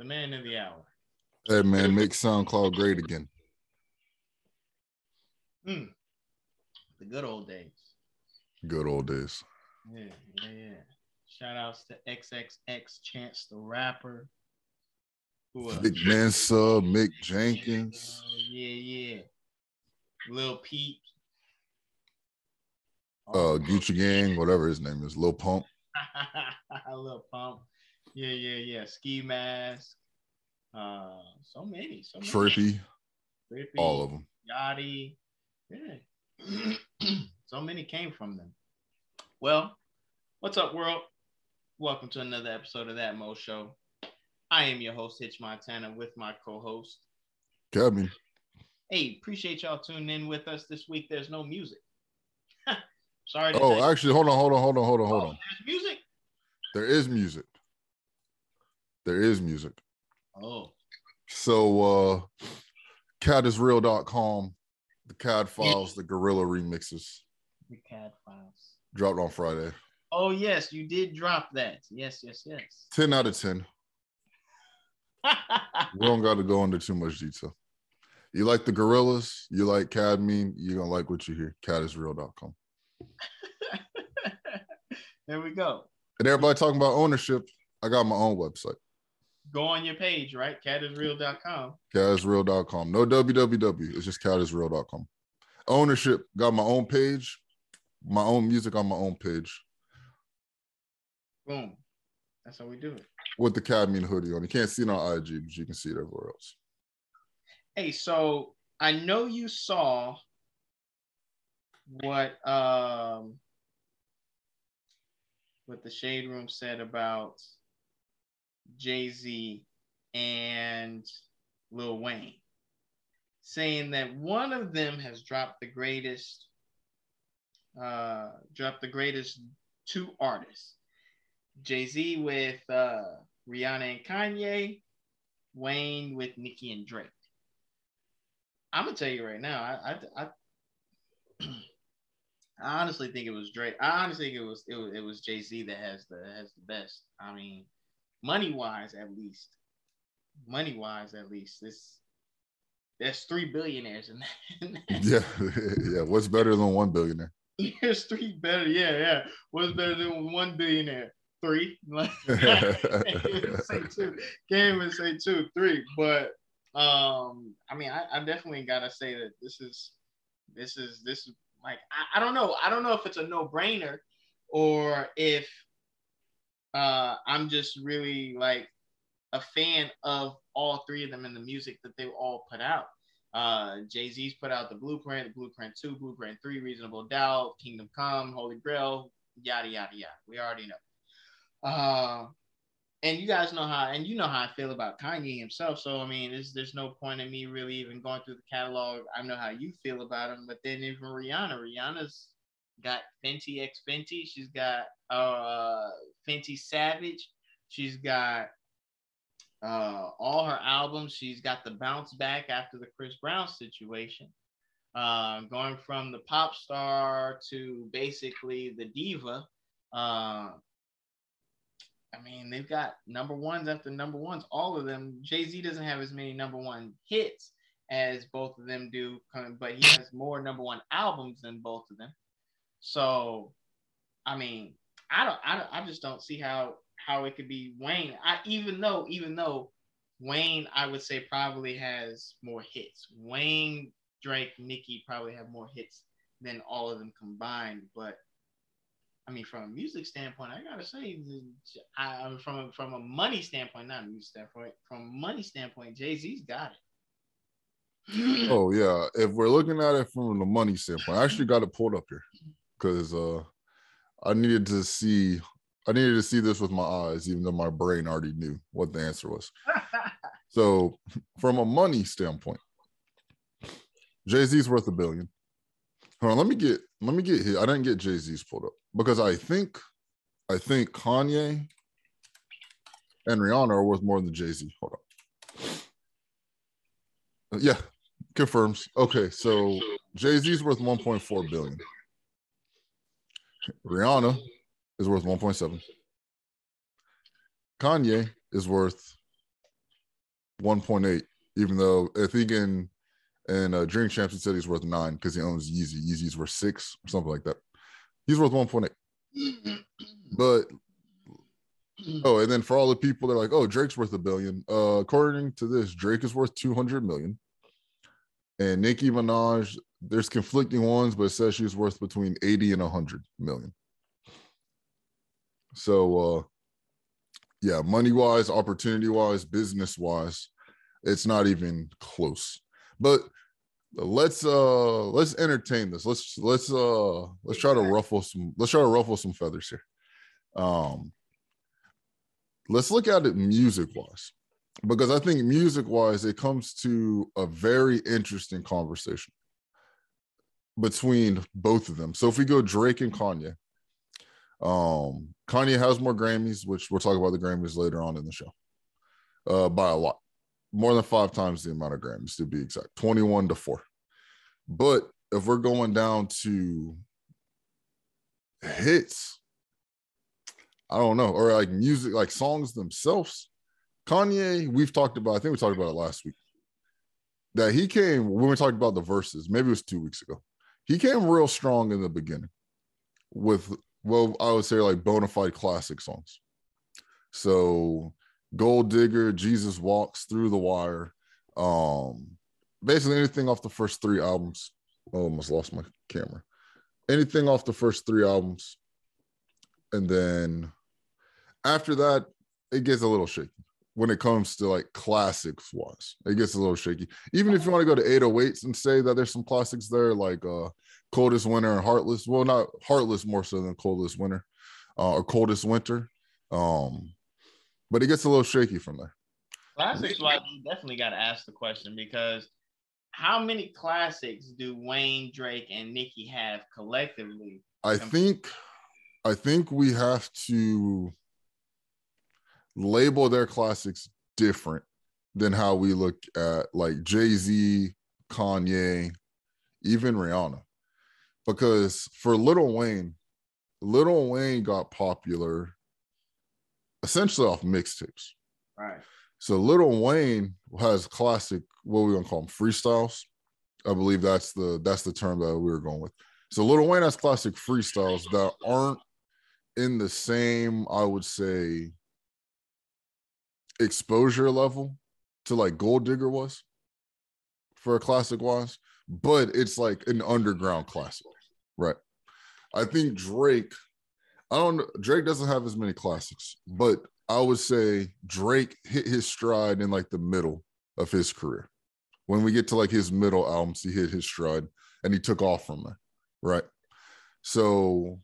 the man in the hour. Hey, man, make SoundCloud great again. The good old days. Good old days. Yeah. Shout outs to XXX Chance the Rapper. Big Mansa, Mick Jenkins. Yeah. Lil Peep. Gucci Gang, whatever his name is. Lil Pump. Lil Pump. Yeah. Ski Mask. So many. Trippy. All of them. Yachty. Yeah. So many came from them. Well, what's up, world? Welcome to another episode of That Mo Show. I am your host, Hitch Montana, with my co-host, Kevin. Hey, appreciate y'all tuning in with us this week. There's no music. Sorry. Actually, hold on. There's music? There is music. Oh. So, CatIsReal.com, the CAD Files, the Gorilla remixes. The CAD Files. Dropped on Friday. Oh, yes, you did drop that. Yes. 10 out of 10. We don't got to go into too much detail. You like the Gorillas, you like Cadmine, you're going to like what you hear. CatIsReal.com. There we go. And everybody talking about ownership, I got my own website. Go on your page, right? CatIsReal.com. CatIsReal.com. No www. It's just CatIsReal.com. Ownership, got my own page, my own music on my own page. Boom. That's how we do it. With the Cadmine hoodie on. You can't see it on IG, but you can see it everywhere else. Hey, so I know you saw what the Shade Room said about Jay-Z and Lil Wayne, saying that one of them has dropped the greatest two artists. Jay-Z with Rihanna and Kanye, Wayne with Nicki and Drake. I'm gonna tell you right now, I honestly think it was Drake. I honestly think it was Jay-Z that has the best. I mean, money-wise, at least. There's 3 billionaires in that. Yeah. What's better than 1 billionaire? There's 3 better. Yeah. What's better than 1 billionaire? 3. Can't even say two. 3. But I mean, I definitely gotta say that this is like I don't know if it's a no-brainer or if I'm just really like a fan of all 3 of them and the music that they all put out. Jay-Z's put out The Blueprint, The Blueprint 2, Blueprint 3, Reasonable Doubt, Kingdom Come, Holy Grail, yada yada yada. We already know. And you guys know how I feel about Kanye himself. So, I mean, there's no point in me really even going through the catalog. I know how you feel about him. But then even Rihanna's got Fenty X Fenty. She's got Fenty Savage. She's got all her albums. She's got the bounce back after the Chris Brown situation. Going from the pop star to basically the diva. I mean, they've got number ones after number ones, all of them. Jay-Z doesn't have as many number one hits as both of them do, but he has more number one albums than both of them. So, I mean, I just don't see how it could be Wayne. Even though Wayne, I would say probably has more hits. Wayne, Drake, Nicki probably have more hits than all of them combined, but I mean, from a music standpoint, I gotta say, from a money standpoint, not a music standpoint, from a money standpoint, Jay-Z's got it. Oh yeah, if we're looking at it from the money standpoint, I actually got it pulled up here because I needed to see this with my eyes, even though my brain already knew what the answer was. So, from a money standpoint, Jay-Z's worth $1 billion. Hold on, let me get here. I didn't get Jay-Z's pulled up because I think Kanye and Rihanna are worth more than Jay-Z. Hold on. Yeah, confirms. Okay, so Jay-Z's worth 1.4 billion. Rihanna is worth 1.7. Kanye is worth 1.8, even though I think in Drink Champs he said he's worth 9 because he owns Yeezy. Yeezy's worth 6 or something like that. He's worth 1.8. But and then for all the people they're like, oh, Drake's worth $1 billion. According to this, Drake is worth 200 million. And Nicki Minaj, there's conflicting ones, but it says she's worth between 80 and 100 million. So, yeah, money-wise, opportunity-wise, business-wise, it's not even close. But let's entertain this. Let's try to ruffle some. Let's try to ruffle some feathers here. Let's look at it music-wise, because I think music-wise, it comes to a very interesting conversation between both of them. So if we go Drake and Kanye. Kanye has more Grammys, which we'll talk about the Grammys later on in the show, by a lot, more than 5 times the amount of Grammys to be exact, 21-4. But if we're going down to hits, I don't know, or like music, like songs themselves, Kanye, we've talked about, I think we talked about it last week, that he came, when we talked about the verses, maybe it was 2 weeks ago, he came real strong in the beginning with, well, I would say like bona fide classic songs. So Gold Digger, Jesus Walks, Through the Wire. Basically anything off the first 3 albums. I almost lost my camera. Anything off the first 3 albums. And then after that, it gets a little shaky when it comes to like classics wise. It gets a little shaky. Even if you want to go to 808s and say that there's some classics there, like Coldest Winter and Heartless. Well, not Heartless more so than Coldest Winter or Coldest Winter. But it gets a little shaky from there. Classics wise, you definitely got to ask the question, because how many classics do Wayne, Drake, and Nicki have collectively? I think we have to label their classics different than how we look at like Jay-Z, Kanye, even Rihanna. Because for Lil Wayne got popular essentially off mixtapes. Right. So Lil Wayne has classic, what we're going to call them, freestyles. I believe that's the term that we were going with. So Lil Wayne has classic freestyles that aren't in the same, I would say, exposure level to like Gold Digger was for a classic wise, but it's like an underground classic, right? I think Drake doesn't have as many classics, but I would say Drake hit his stride in like the middle of his career. When we get to like his middle albums, he hit his stride and he took off from there, right? So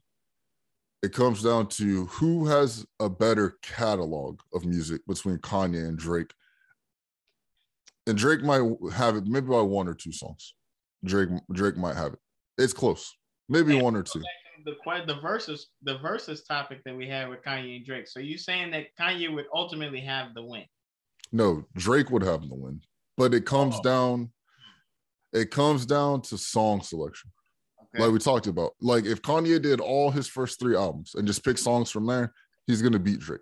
it comes down to who has a better catalog of music between Kanye and Drake. And Drake might have it maybe by 1 or 2 songs. Drake might have it. It's close. Maybe 1 or 2. The versus topic that we had with Kanye and Drake. So you saying that Kanye would ultimately have the win? No, Drake would have the win. But it comes down. It comes down to song selection, okay, like we talked about. Like if Kanye did all his first 3 albums and just picked songs from there, he's gonna beat Drake.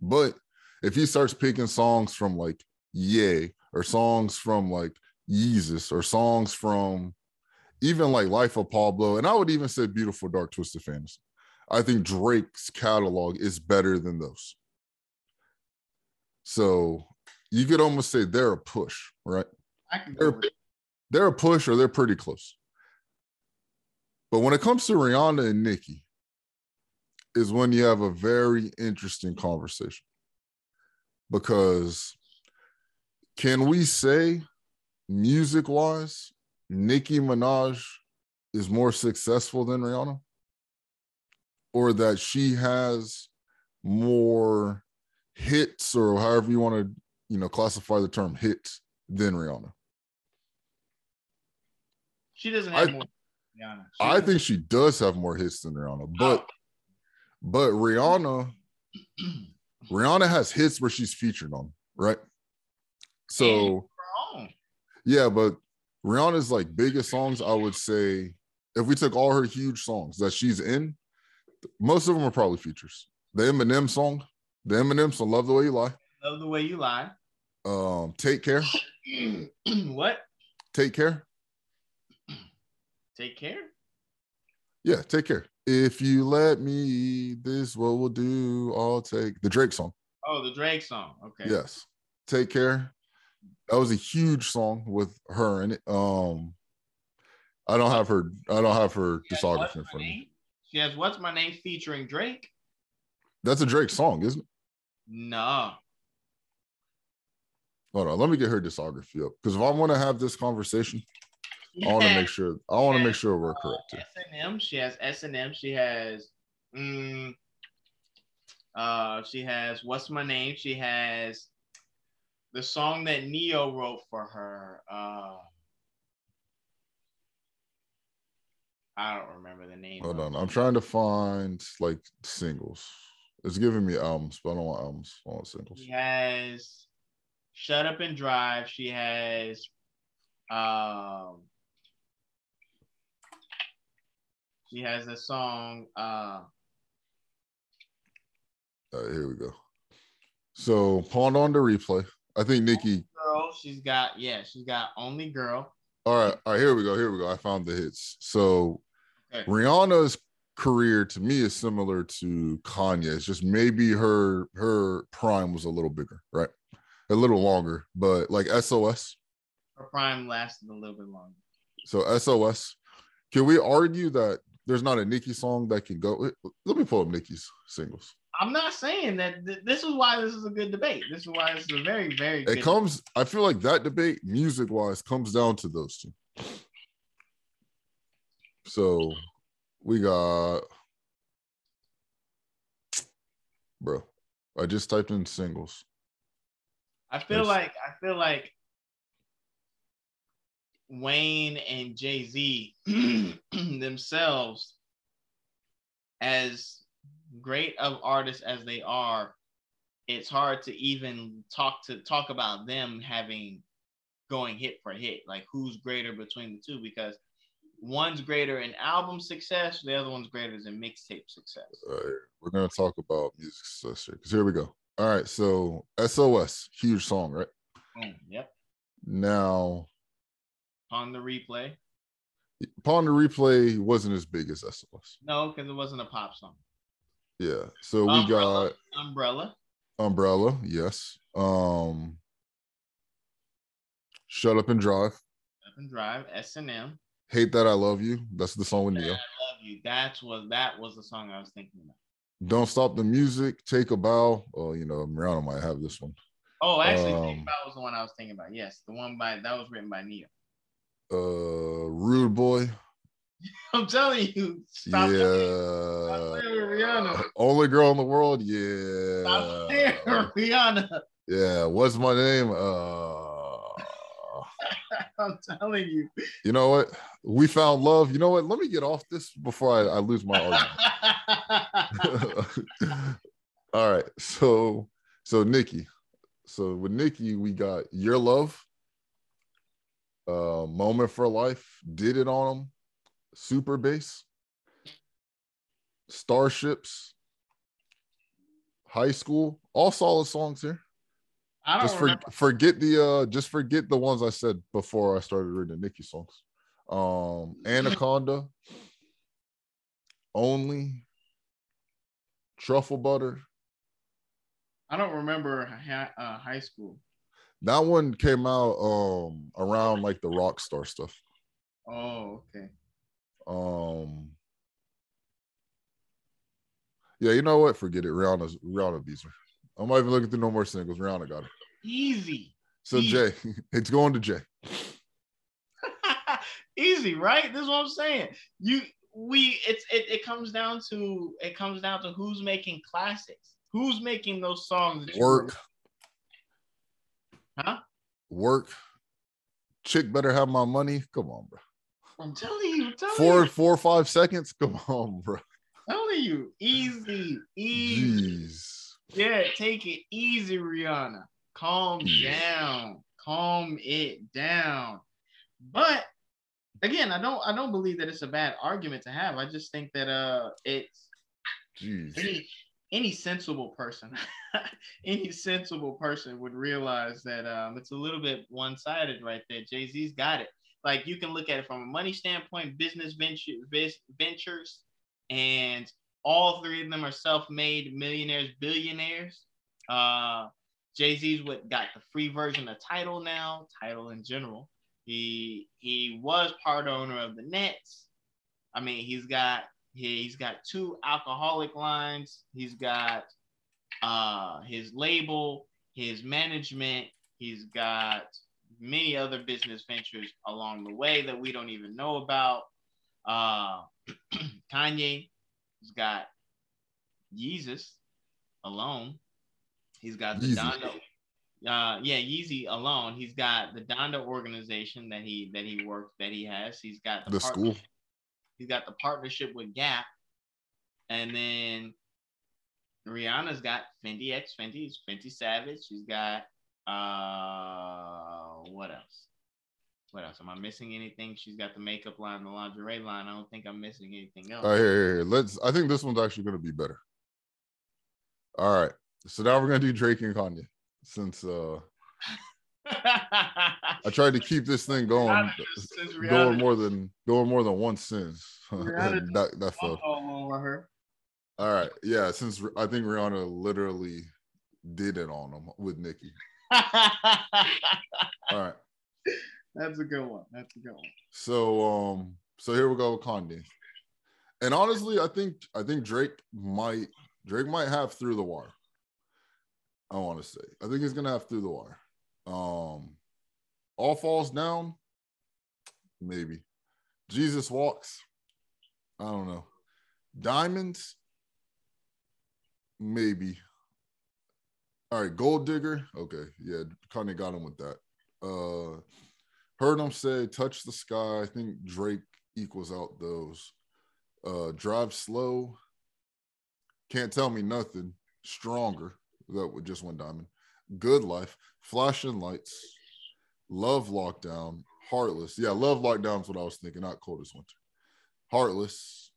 But if he starts picking songs from like Ye, or songs from like Yeezus, or songs from even like Life of Pablo, and I would even say Beautiful Dark Twisted Fantasy, I think Drake's catalog is better than those. So you could almost say they're a push, right? They're a push, or they're pretty close. But when it comes to Rihanna and Nicki is when you have a very interesting conversation, because can we say music-wise, Nicki Minaj is more successful than Rihanna? Or that she has more hits, or however you want to, classify the term hits, than Rihanna? She doesn't have more than Rihanna. I think she does have more hits than Rihanna, but Rihanna has hits where she's featured on, right? So, yeah, but Rihanna's like biggest songs, I would say, if we took all her huge songs that she's in, most of them are probably features. The Eminem song, Love the Way You Lie. Take Care. What? Take Care. Take Care? Yeah, Take Care. If you let me, this what we'll do. I'll take the Drake song. Oh, the Drake song. Okay. Yes. Take Care. That was a huge song with her in it. I don't have her discography in front of me. She has What's My Name featuring Drake. That's a Drake song, isn't it? No. Hold on, let me get her discography up, because if I want to have this conversation, I want to make sure. We're correct. S&M. She has S&M. She has. She has What's My Name. She has the song that Neo wrote for her. I don't remember the name. Hold on, I'm trying to find like singles. It's giving me albums, but I don't want albums. I want singles. She has Shut Up and Drive. She has. She has a song. All right, here we go. So Pawn on the Replay. I think Nicki. Girl, she's got Only Girl. All right, here we go. I found the hits. So okay. Rihanna's career to me is similar to Kanye. It's just maybe her prime was a little bigger, right? A little longer, but like SOS. Her prime lasted a little bit longer. So SOS. Can we argue that there's not a Nicki song that can go? Let me pull up Nicki's singles. I'm not saying that. This is why this is a good debate. This is why this is a very, very good debate. I feel like that debate, music-wise, comes down to those two. So we got... Bro, I just typed in singles. I feel like Wayne and Jay-Z themselves, as great of artists as they are, it's hard to even talk about them having going hit for hit, like who's greater between the two, because one's greater in album success, the other one's greater in mixtape success. All right, we're going to talk about music success here, because here we go. All right, so SOS, huge song, right? Yep. Now... Pawn the Replay wasn't as big as SOS. No, because it wasn't a pop song. Yeah. So we got Umbrella. Yes. Shut Up and Drive. S&M. Hate That I Love You. That's the song with Neo. I Love You. That was the song I was thinking about. Don't Stop the Music. Take a Bow. Oh, you know, Mariana might have this one. Oh, actually, Take a Bow was the one I was thinking about. Yes, the one that was written by Neo. Rude Boy. I'm telling you, stop. Yeah. Stop playing with Rihanna. Only Girl in the World. Yeah. Stop playing with Rihanna. Yeah. What's My Name? I'm telling you. You know what? We Found Love. You know what? Let me get off this before I lose my argument. All right. So Nicki. So with Nicki, we got Your Love. Moment for Life. Did It On Them. Super Bass, Starships, High School, all solid songs here. I don't forget the ones I said before I started reading Nicki songs. Anaconda, Only, Truffle Butter. I don't remember High School. That one came out around like the rock star stuff. Oh, okay. Yeah, you know what? Forget it. Rihanna beats her. I'm not even looking through no more singles. Rihanna got it. Easy. So Easy. Jay, it's going to Jay. Easy, right? This is what I'm saying. It comes down to who's making classics. Who's making those songs? Work. Huh? Work. Chick Better Have My Money. Come on, bro. I'm telling you, Four or 5 seconds. Come on, bro. I'm telling you, easy. Jeez. Yeah, take it easy, Rihanna. Calm it down. But again, I don't believe that it's a bad argument to have. I just think that it's. Jeez. any sensible person would realize that it's a little bit one-sided right there. Jay-Z's got it. Like, you can look at it from a money standpoint, business ventures, and all three of them are self-made millionaires, billionaires. Jay-Z's got the free version of Tidal now, Tidal in general. He was part owner of the Nets. I mean, he's got two alcoholic lines. He's got his label, his management. He's got many other business ventures along the way that we don't even know about. Kanye, he's got Yeezus alone. He's got the Donda. Yeezy alone. He's got the Donda organization that he works, that he has. He's got the school. He's got the partnership with Gap. And then Rihanna's got Fendi X Fendi. Fenty Savage. She's got what else? What else? Am I missing anything? She's got the makeup line, the lingerie line. I don't think I'm missing anything else. Here. I think this one's actually going to be better. All right. So now we're going to do Drake and Kanye, since I tried to keep this thing going more than once since. That fell all over her. All right. Yeah, since I think Rihanna literally did it on him with Nicki. All right. That's a good one. So here we go with Kanye. And honestly, I think Drake might have Through the Wire. I want to say. I think he's going to have Through the Wire. All Falls Down? Maybe. Jesus Walks? I don't know. Diamonds? Maybe. All right, Gold Digger? Okay, yeah, Kanye got him with that. Heard him say Touch the Sky. I think Drake equals out those. Drive Slow. Can't Tell Me Nothing. Stronger. That just went diamond. Good Life, Flashing Lights, Love Lockdown, Heartless. Yeah, Love Lockdown is what I was thinking, not Coldest Winter. Heartless,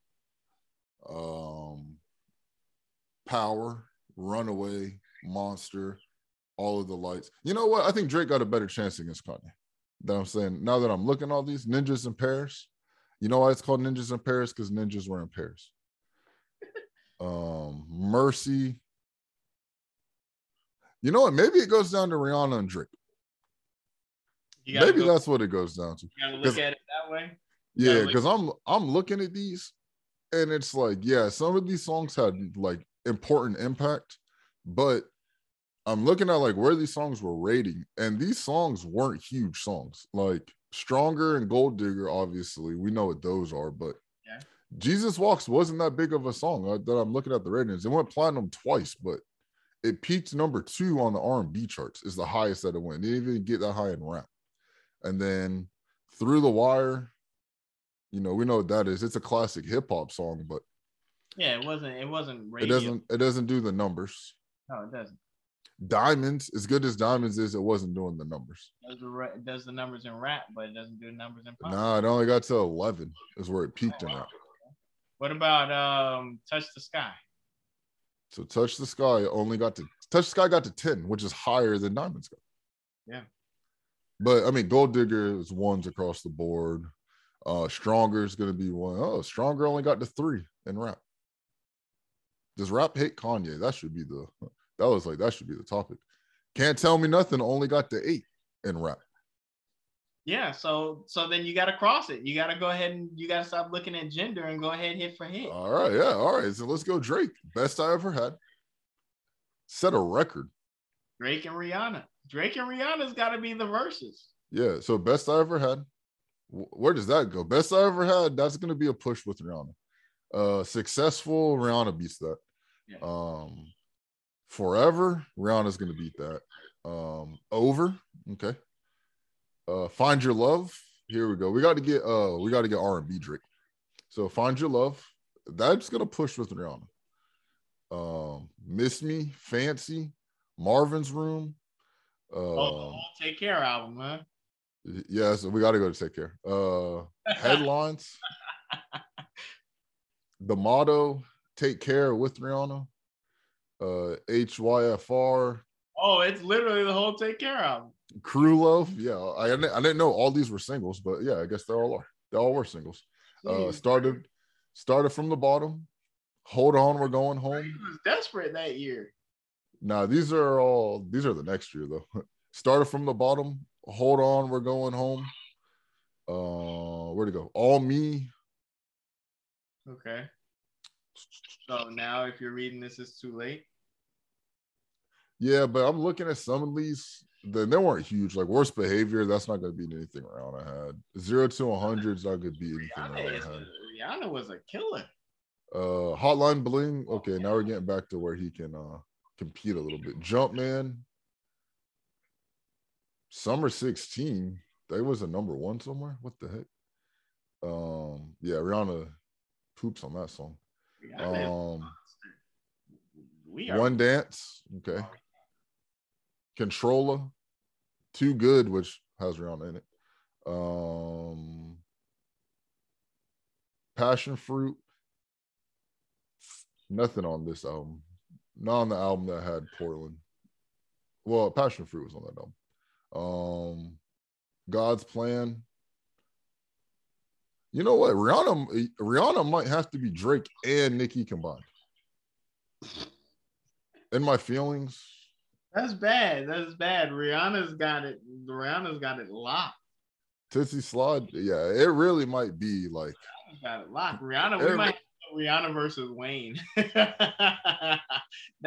Power, Runaway, Monster, All of the Lights. You know what? I think Drake got a better chance against Kanye. That I'm saying, now that I'm looking at all these, Ninjas in Paris. You know why it's called Ninjas in Paris? Because ninjas were in Paris. Mercy. You know what? Maybe it goes down to Rihanna and Drake. Maybe that's what it goes down to. You gotta look at it that way. Yeah, because I'm looking at these, and it's like, yeah, some of these songs had like important impact, but I'm looking at like where these songs were rating, and these songs weren't huge songs. Like Stronger and Gold Digger, obviously, we know what those are, but yeah. Jesus Walks wasn't that big of a song that I'm looking at the ratings. It went platinum twice, but it peaked number 2 on the R&B charts. Is the highest that it went. It didn't even get that high in rap. And then Through the Wire, you know, we know what that is. It's a classic hip hop song, but yeah, it wasn't radio. It doesn't do the numbers. No, it doesn't. Diamonds, as good as Diamonds is, it wasn't doing the numbers. It does the numbers in rap, but it doesn't do the numbers in pop. Nah, it only got to 11 is where it peaked in rap. What about Touch the Sky? So Touch the Sky got to 10, which is higher than Diamonds got. Yeah. But I mean, Gold Digger is ones across the board. Stronger is going to be one. Oh, Stronger only got to 3 in rap. Does rap hate Kanye? That should be the topic. Can't Tell Me Nothing only got to 8 in rap. Yeah. So then you got to cross it. You got to go ahead and you got to stop looking at gender and go ahead hit for hit. All right. Yeah. All right. So let's go Drake. Best I Ever Had. Set a record. Drake and Rihanna. Drake and Rihanna's got to be the verses. Yeah. So Best I Ever Had. Where does that go? Best I Ever Had. That's going to be a push with Rihanna. Successful. Rihanna beats that. Yeah. Forever. Rihanna's going to beat that. Over. Okay. Find Your Love. Here we go. We got to get R&B Drake. So Find Your Love. That's gonna push with Rihanna. Miss Me, Fancy, Marvin's Room. Take Care album, huh? Yeah, so we got to go to Take Care. Headlines. The Motto, Take Care with Rihanna. HYFR. Oh, it's literally the whole Take Care album. Crew Love. Yeah, I didn't know all these were singles, but yeah, I guess they all are. They all were singles. Started from the bottom. Hold On, We're Going Home. He was desperate that year. Nah, these are the next year though. Started from the bottom. Hold On, We're Going Home. Where'd it go? All Me. Okay. So now if you're reading this, it's too late. Yeah, but I'm looking at some of these. They weren't huge. Like Worst Behavior, that's not going to beat anything Rihanna had. 0 to 100 is not going to beat anything Rihanna had. Rihanna was a killer. Hotline Bling. Okay, now we're getting back to where he can compete a little bit. Jumpman. Summer 16. That was a number one somewhere. What the heck? Yeah, Rihanna poops on that song. One Dance. Okay. Controller. Too Good, which has Rihanna in it. Passion Fruit. Nothing on this album. Not on the album that had Portland. Well, Passion Fruit was on that album. God's Plan. You know what? Rihanna might have to be Drake and Nicki combined. In My Feelings. That's bad. That's bad. Rihanna's got it locked. Tootsie Slide. Yeah, it really might be like. Rihanna's got it locked. We might have Rihanna versus Wayne. It might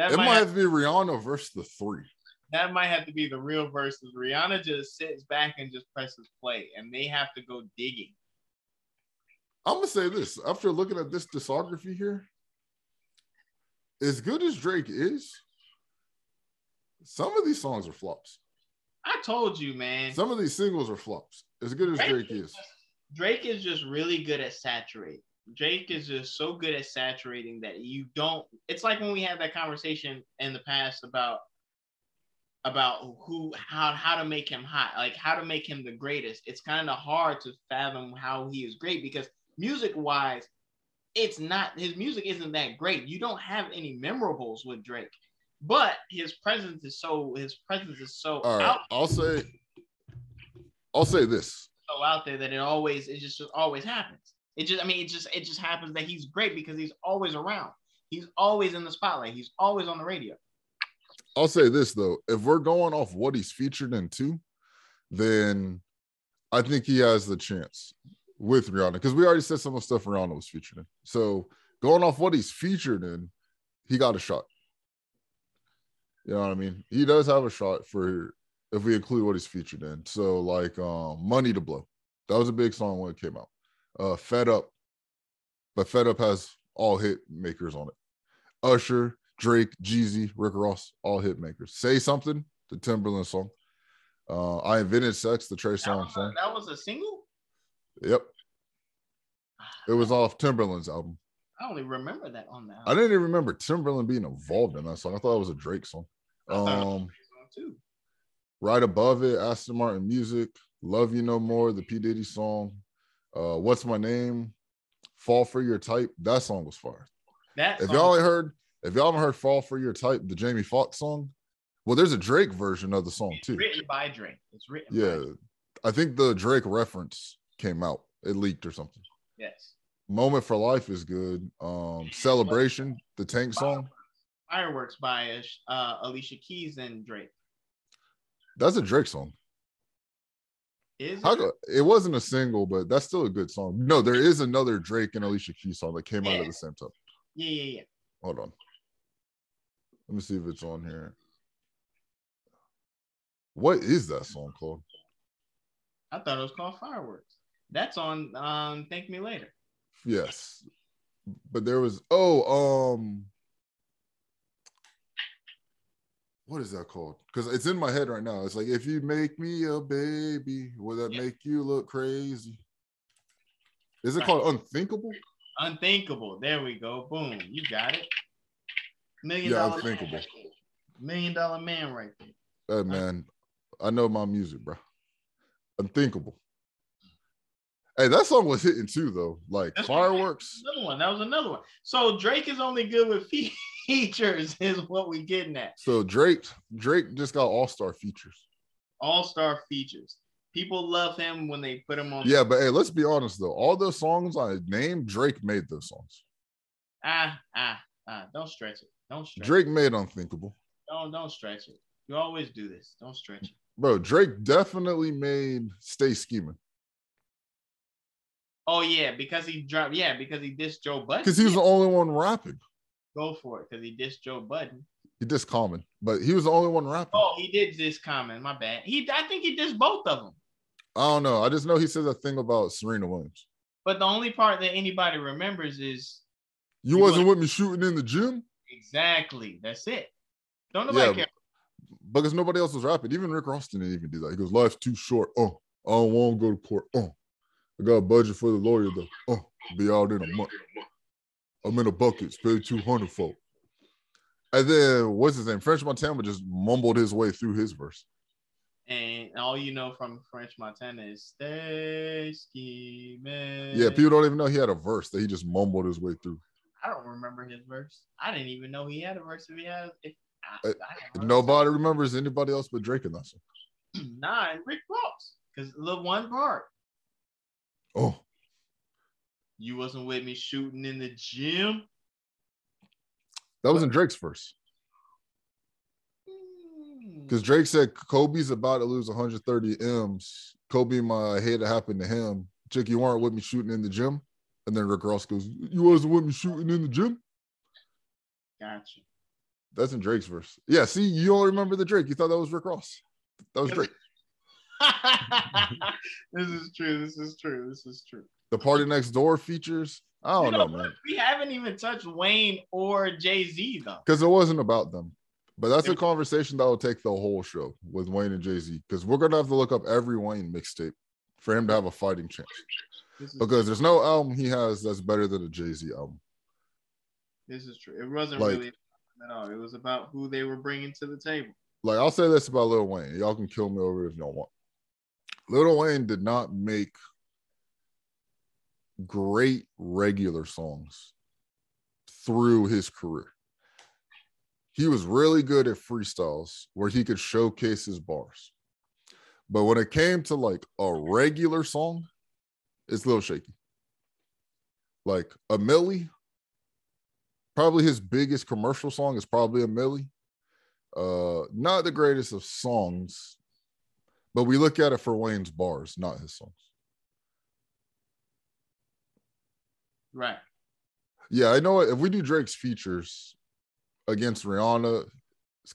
have to be Rihanna versus the three. That might have to be the real versus. Rihanna just sits back and just presses play, and they have to go digging. I'm going to say this. After looking at this discography here, as good as Drake is, some of these songs are flops. I told you, man. Some of these singles are flops. As good as Drake is. Drake is just really good at saturating. Drake is just so good at saturating that you don't... It's like when we had that conversation in the past about how to make him hot, like how to make him the greatest. It's kind of hard to fathom how he is great because music-wise, it's not... His music isn't that great. You don't have any memorables with Drake. But his presence is so all right, out there. I'll say this. So out there that it just always happens. It just happens that he's great because he's always around. He's always in the spotlight. He's always on the radio. I'll say this though. If we're going off what he's featured in too, then I think he has the chance with Rihanna. Because we already said some of the stuff Rihanna was featured in. So going off what he's featured in, he got a shot. You know what I mean? He does have a shot for if we include what he's featured in. So like Money to Blow. That was a big song when it came out. Fed Up. But Fed Up has all hit makers on it. Usher, Drake, Jeezy, Rick Ross, all hit makers. Say Something, the Timberland song. I Invented Sex, the Trey Songz song. That was a single? Yep. It was off Timberland's album. I only remember that on that. I didn't even remember Timberland being involved in that song. I thought it was a Drake song. Too. Right Above It, Aston Martin Music, Love You No More, the P. Diddy song, What's My Name, Fall For Your Type. That song was fire. If y'all haven't heard Fall For Your Type, the Jamie Foxx song, well, there's a Drake version of the song too. It's written by Drake. Yeah. I think the Drake reference came out. It leaked or something. Yes. Moment for Life is good. Celebration, the Tank song. Fireworks by Alicia Keys and Drake. That's a Drake song. It wasn't a single, but that's still a good song. No, there is another Drake and Alicia Keys song that came out at the same time. Yeah. Hold on. Let me see if it's on here. What is that song called? I thought it was called Fireworks. That's on Thank Me Later. Yes, but there was what is that called? Because it's in my head right now. It's like, if you make me a baby, will that make you look crazy? Is it called Unthinkable? Unthinkable. There we go. Boom. You got it. Million Dollar Unthinkable. Man. $1 Million Man right there. Hey, man, I know my music, bro. Unthinkable. Hey, that song was hitting too, though. Like Fireworks. That was another one. So Drake is only good with features is what we getting at. So Drake just got all-star features. All-star features. People love him when they put him on. Yeah, but hey, let's be honest though. All those songs I named, Drake made those songs. Don't stretch it. Drake made Unthinkable. Don't stretch it. You always do this. Don't stretch it. Bro, Drake definitely made Stay Scheming. Oh yeah, because he dropped. Yeah, because he dissed Joe Budden. Because he was the only one rapping. Go for it, because he dissed Joe Budden. He dissed Common, but he was the only one rapping. Oh, he did diss Common. My bad. I think he dissed both of them. I don't know. I just know he says a thing about Serena Williams. But the only part that anybody remembers is you wasn't with me shooting in the gym. Exactly. That's it. Don't nobody care. Because nobody else was rapping. Even Rick Ross didn't even do that. He goes, "Life's too short. Oh, I don't want to go to court. Oh. I got a budget for the lawyer though. Oh, be out in a month. I'm in a bucket. Pay 200 folk." And then what's his name? French Montana just mumbled his way through his verse. And all you know from French Montana is "Stay Scheming." Yeah, people don't even know he had a verse that he just mumbled his way through. I don't remember his verse. I didn't even know he had a verse. Nobody remembers anybody else but Drake and that song. Nah, and Rick Ross, because the one part. Oh, you wasn't with me shooting in the gym. That wasn't Drake's verse. Because Drake said Kobe's about to lose 130 M's. Kobe, my head happened to him. Chick, you weren't with me shooting in the gym. And then Rick Ross goes, "You wasn't with me shooting in the gym." Gotcha. That's in Drake's verse. Yeah, see, you don't remember the Drake. You thought that was Rick Ross. That was Drake. This is true. The Party Next Door features. I don't know, man. We haven't even touched Wayne or Jay-Z though, because it wasn't about them. But that's a conversation that will take the whole show with Wayne and Jay-Z, because we're gonna have to look up every Wayne mixtape for him to have a fighting chance. Because there's no album he has that's better than a Jay-Z album. This is true. It wasn't really at all. It was about who they were bringing to the table. Like, I'll say this about Lil Wayne. Y'all can kill me over it if y'all want. Lil Wayne did not make great regular songs through his career. He was really good at freestyles where he could showcase his bars. But when it came to like a regular song, it's a little shaky. Like a Millie, probably his biggest commercial song is probably a Millie. Not the greatest of songs, but we look at it for Wayne's bars, not his songs. Right. Yeah, I know if we do Drake's features against Rihanna's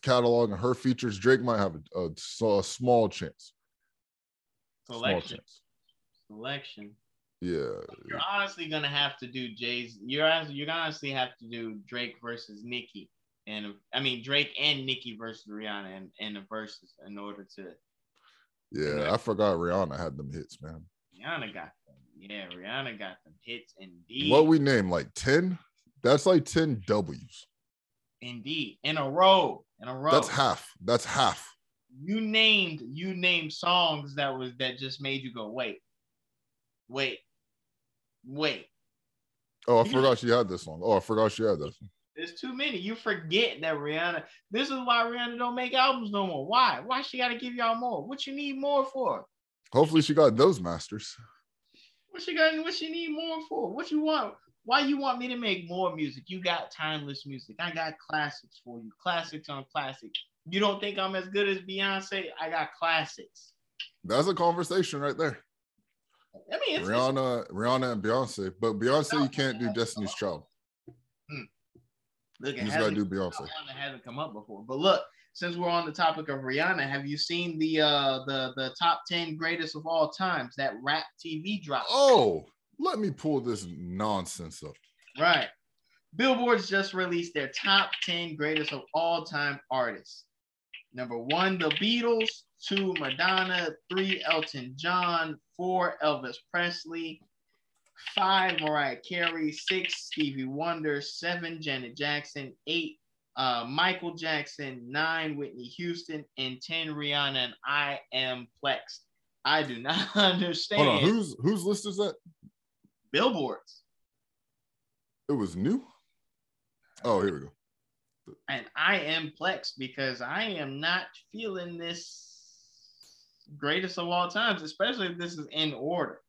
catalog and her features, Drake might have a small chance. Selection. Yeah. You're honestly going to have to do Jay's. You're going to honestly have to do Drake versus Nicki. And I mean Drake and Nicki versus Rihanna and the verses in order to. Yeah, I forgot Rihanna had them hits, man. Rihanna got them. Yeah, Rihanna got them hits indeed. What we name, like 10? That's like 10 W's. Indeed, in a row. That's half. You named songs that just made you go wait. Oh, I forgot she had this song. There's too many. You forget that Rihanna. This is why Rihanna don't make albums no more. Why? Why she got to give y'all more? What you need more for? Hopefully she got those masters. What she need more for? What you want? Why you want me to make more music? You got timeless music. I got classics for you. Classics on classics. You don't think I'm as good as Beyonce? I got classics. That's a conversation right there. I mean, it's Rihanna and Beyonce, but Beyonce you can't do Destiny's Child. Look, Rihanna hasn't come up before. But look, since we're on the topic of Rihanna, have you seen the top 10 greatest of all times, that Rap TV drop? Oh, let me pull this nonsense up. Right. Billboard's just released their top 10 greatest of all time artists. Number 1, The Beatles. 2, Madonna. 3, Elton John. 4, Elvis Presley. 5, Mariah Carey. 6, Stevie Wonder. 7, Janet Jackson. 8, Michael Jackson. 9, Whitney Houston. And 10, Rihanna. And I am plexed. I do not understand. Hold on, whose list is that? Billboard's. It was new? Oh, here we go. And I am plexed because I am not feeling this greatest of all times, especially if this is in order.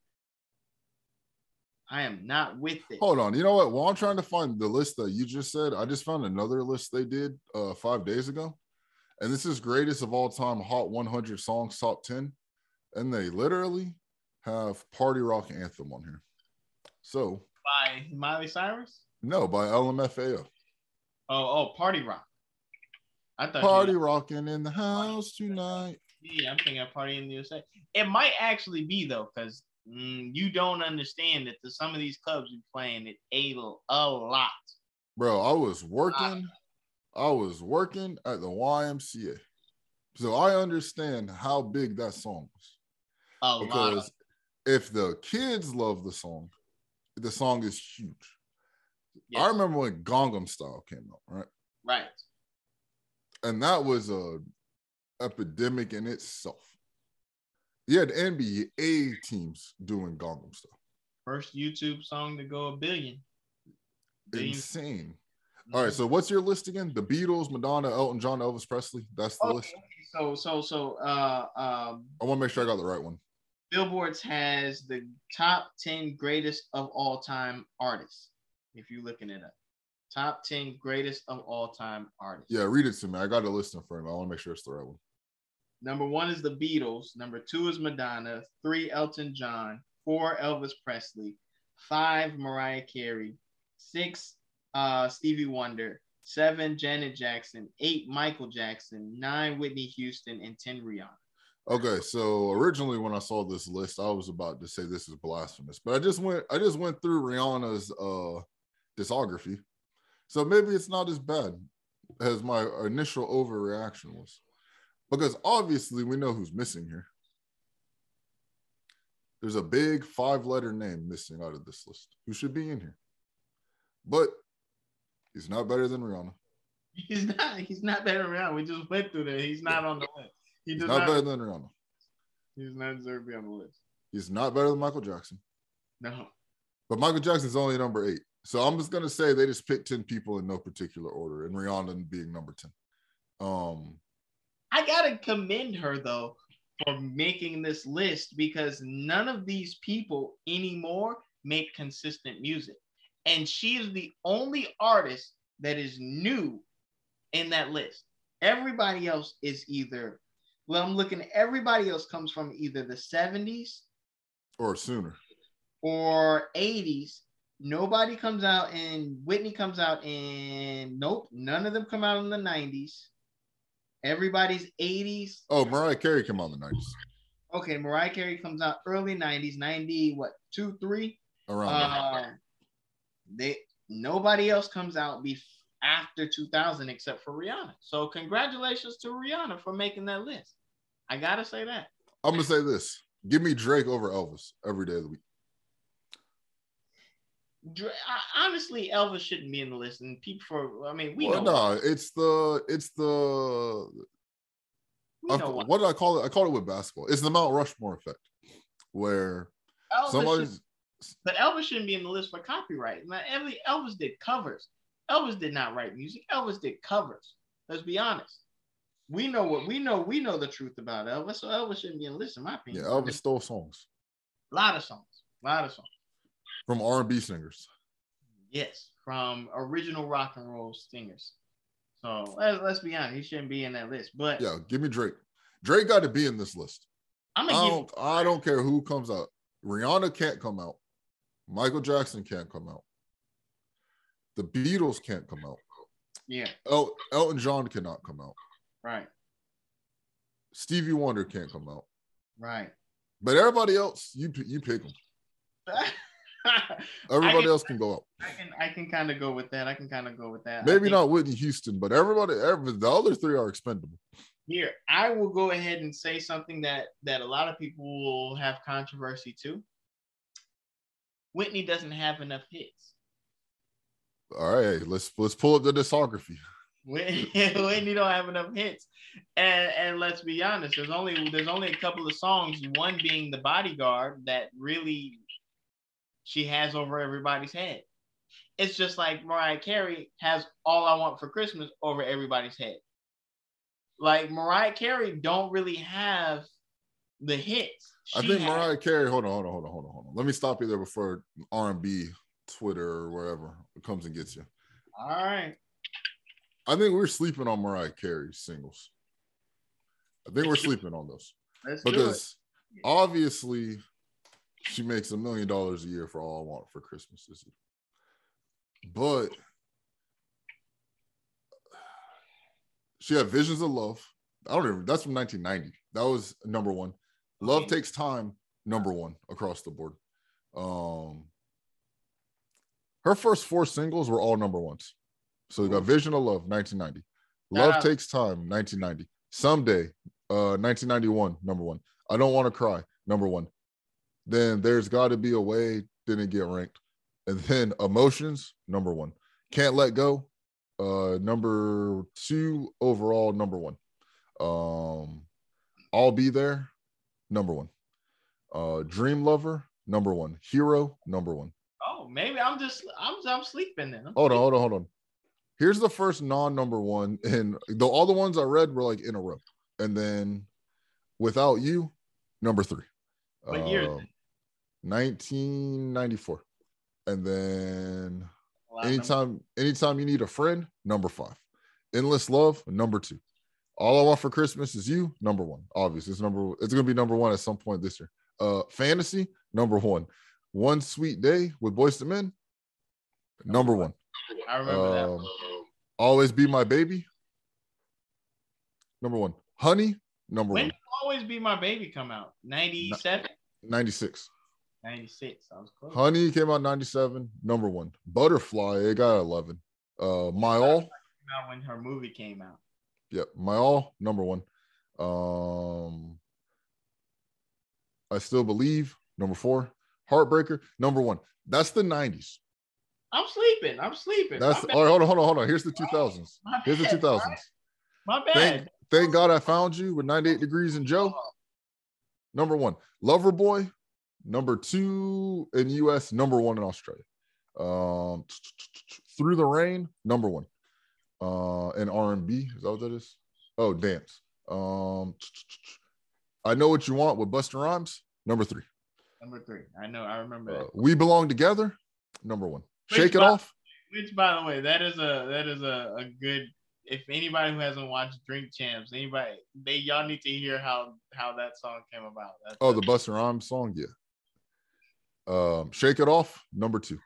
I am not with it. Hold on. You know what? While I'm trying to find the list that you just said, I just found another list they did 5 days ago. And this is greatest of all time Hot 100 songs, top 10. And they literally have Party Rock Anthem on here. So. By Miley Cyrus? No, by LMFAO. Oh, Party Rock. I thought Party Rocking in the house tonight. Yeah, I'm thinking of Party in the USA. It might actually be, though, because you don't understand that some of these clubs are playing it a lot. Bro, I was working at the YMCA. So I understand how big that song was. Because if the kids love the song is huge. Yes. I remember when Gangnam Style came out, right? Right. And that was an epidemic in itself. You had NBA teams doing Gangnam Style. First YouTube song to go a billion. Insane. All right, so what's your list again? The Beatles, Madonna, Elton John, Elvis Presley. That's the list. So, I want to make sure I got the right one. Billboard has the top 10 greatest of all time artists. If you're looking it up, top 10 greatest of all time artists. Yeah, read it to me. I got a list in front of me. I want to make sure it's the right one. Number one is the Beatles. Number two is Madonna. 3, Elton John. 4, Elvis Presley. 5, Mariah Carey. 6, Stevie Wonder. 7, Janet Jackson. 8, Michael Jackson. 9, Whitney Houston. And 10, Rihanna. Okay, so originally when I saw this list, I was about to say this is blasphemous, but I just went through Rihanna's discography, so maybe it's not as bad as my initial overreaction was, because obviously we know who's missing here. There's a big 5-letter name missing out of this list who should be in here, but he's not better than Rihanna. He's not better than Rihanna. We just went through that. He's not on the list. He's not better than Rihanna. He does not deserve to be on the list. He's not better than Michael Jackson. No. But Michael Jackson's only number 8. So I'm just going to say they just picked 10 people in no particular order, and Rihanna being number 10. I got to commend her, though, for making this list, because none of these people anymore make consistent music. And she is the only artist that is new in that list. Everybody else is either... Well, I'm looking. Everybody else comes from either the 70s or sooner or 80s. Nobody comes out, and Whitney comes out, and nope, none of them come out in the 90s. Everybody's 80s. Oh, Mariah Carey came out in the 90s. Okay, Mariah Carey comes out early 90s, 90 what 2, 3 around. Nobody else comes out before. After 2000, except for Rihanna. So congratulations to Rihanna for making that list. I gotta say that. I'm gonna say this: give me Drake over Elvis every day of the week. Honestly, Elvis shouldn't be in the list, and people for what did I call it? I called it with basketball. It's the Mount Rushmore effect, where Elvis shouldn't be in the list for copyright. Now, Elvis did covers. Elvis did not write music. Elvis did covers. Let's be honest. We know what we know. We know the truth about Elvis. So Elvis shouldn't be in the list, in my opinion. Yeah, Elvis stole songs. A lot of songs. From R&B singers. Yes, from original rock and roll singers. So let's be honest. He shouldn't be in that list. But yeah, give me Drake. Drake got to be in this list. I don't care who comes out. Rihanna can't come out. Michael Jackson can't come out. The Beatles can't come out. Yeah. Elton John cannot come out. Right. Stevie Wonder can't come out. Right. But everybody else, you pick them. Everybody else can go out. I can kind of go with that. Maybe not Whitney Houston, but the other 3 are expendable. Here, I will go ahead and say something that a lot of people will have controversy to. Whitney doesn't have enough hits. All right, let's pull up the discography. Whitney don't have enough hits, and let's be honest, there's only a couple of songs. One being "The Bodyguard" that really she has over everybody's head. It's just like Mariah Carey has All I Want for Christmas over everybody's head. Like Mariah Carey don't really have the hits. She Mariah Carey, hold on. Let me stop you there before R&B, Twitter, or wherever it comes and gets you. All right. I think we're sleeping on Mariah Carey's singles. I think we're sleeping on those. Because obviously she makes $1 million a year for All I Want for Christmas this year. But she had Visions of Love. I don't remember. That's from 1990. That was number one. Love Takes Time, number one across the board. Her first four singles were all number ones. So we got Vision of Love, 1990. Love Takes Time, 1990. Someday, 1991, number one. I Don't Want to Cry, number one. Then There's Got to Be a Way, didn't get ranked. And then Emotions, number one. Can't Let Go, number two overall, number one. I'll Be There, number one. Dream Lover, number one. Hero, number one. Oh, maybe I'm sleeping then. Hold on. Here's the first non-number one, and all the ones I read were like in a row. And then Without You, number three. What year? 1994. And then Anytime You Need a Friend, number five. Endless Love, number two. All I Want for Christmas Is You, number one. Obviously, it's gonna be number one at some point this year. Fantasy, number one. One Sweet Day with Boyz II Men, number one. I remember that. Always Be My Baby, number one. Honey, number one. When did Always Be My Baby come out? 97? 96. 96. I was close. Honey came out 97, number one. Butterfly, it got 11. My All came out when her movie came out. Yep, My All, number one. I Still Believe, number four. Heartbreaker, number one. That's the 90s. I'm sleeping. That's all right, hold on. Here's the 2000s. My bad. Thank God I Found You with 98 Degrees and Joe. Number one. Loverboy, number two in US, number one in Australia. Through the Rain, number one. And R&B, is that what that is? Oh, Dance. I Know What You Want with Busta Rhymes, number three. I know, I remember that. We Belong Together, number one. Shake It Off. Which, by the way, that is a good. If anybody who hasn't watched Drink Champs, y'all need to hear how that song came about. The Busta Rhymes song, yeah. Shake It Off, number two.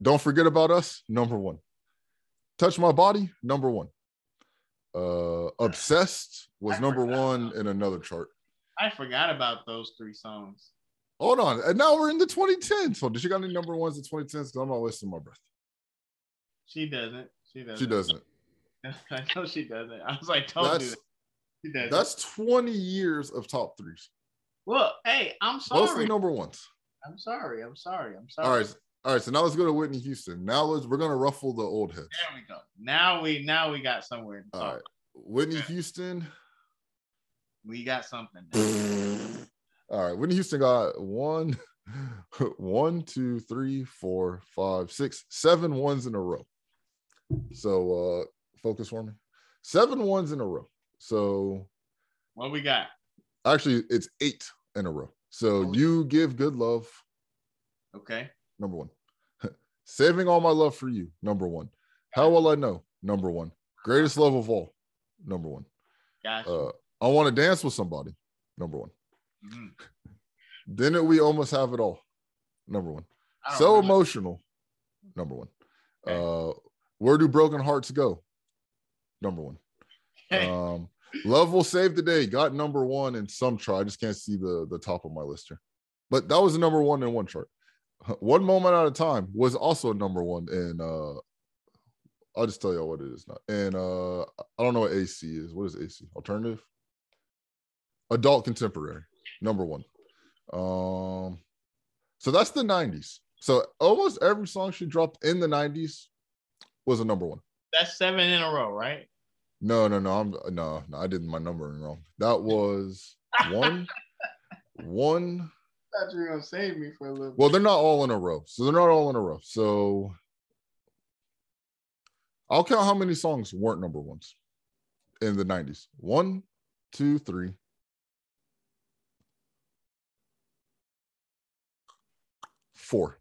Don't Forget About Us, number one. Touch My Body, number one. Obsessed was number one in another chart. I forgot about those three songs. Hold on, and now we're in the 2010s. So, did she got any number ones in 2010s? Because I'm not wasting my breath. She doesn't. I know she doesn't. I was like, don't do that. She doesn't. That's 20 years of top threes. Well, hey, I'm sorry. Mostly number ones. I'm sorry. All right. So now let's go to Whitney Houston. Now we're gonna ruffle the old heads. There we go. Now we got somewhere to talk. All right, Whitney Houston. We got something. All right, Whitney Houston got 7 ones in a row. So focus for me. 7 ones in a row. So what we got? Actually, it's 8 in a row. So You Give Good Love. Okay. Number one. Saving All My Love for You, number one. How Will I Know, number one. Greatest Love of All, number one. Gotcha. I Want to Dance with Somebody, number one. Mm-hmm. Didn't We Almost Have It All, number one. So remember. Emotional, number one. Okay. Where Do Broken Hearts Go, number one. Okay. Love Will Save the Day got number one in some chart. I just can't see the top of my list here, but that was the number one in one chart. One Moment at a Time was also number one in I'll just tell y'all what it is now. And I don't know what AC is. What is AC? Alternative? Adult Contemporary, number one. So that's the 90s. So almost every song she dropped in the 90s was a number one. That's 7 in a row, right? No. I did my numbering wrong. That was one. I thought you were gonna save me for a little bit. Well, they're not all in a row. So I'll count how many songs weren't number ones in the 90s. 1, 2, 3. Four.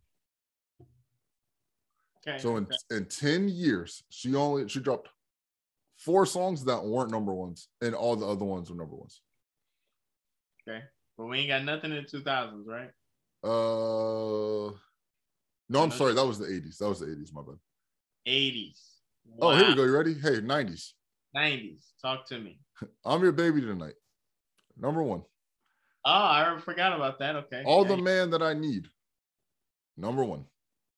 Okay. So in 10 years, she dropped 4 songs that weren't number ones, and all the other ones were number ones. Okay. But we ain't got nothing in the 2000s, right? No, I'm sorry. That was the 80s. That was the 80s, my bad. 80s. Wow. Oh, here we go. You ready? Hey, 90s. 90s. Talk to me. I'm Your Baby Tonight. Number 1. Oh, I forgot about that. Okay. All the Man That I Need. Number 1.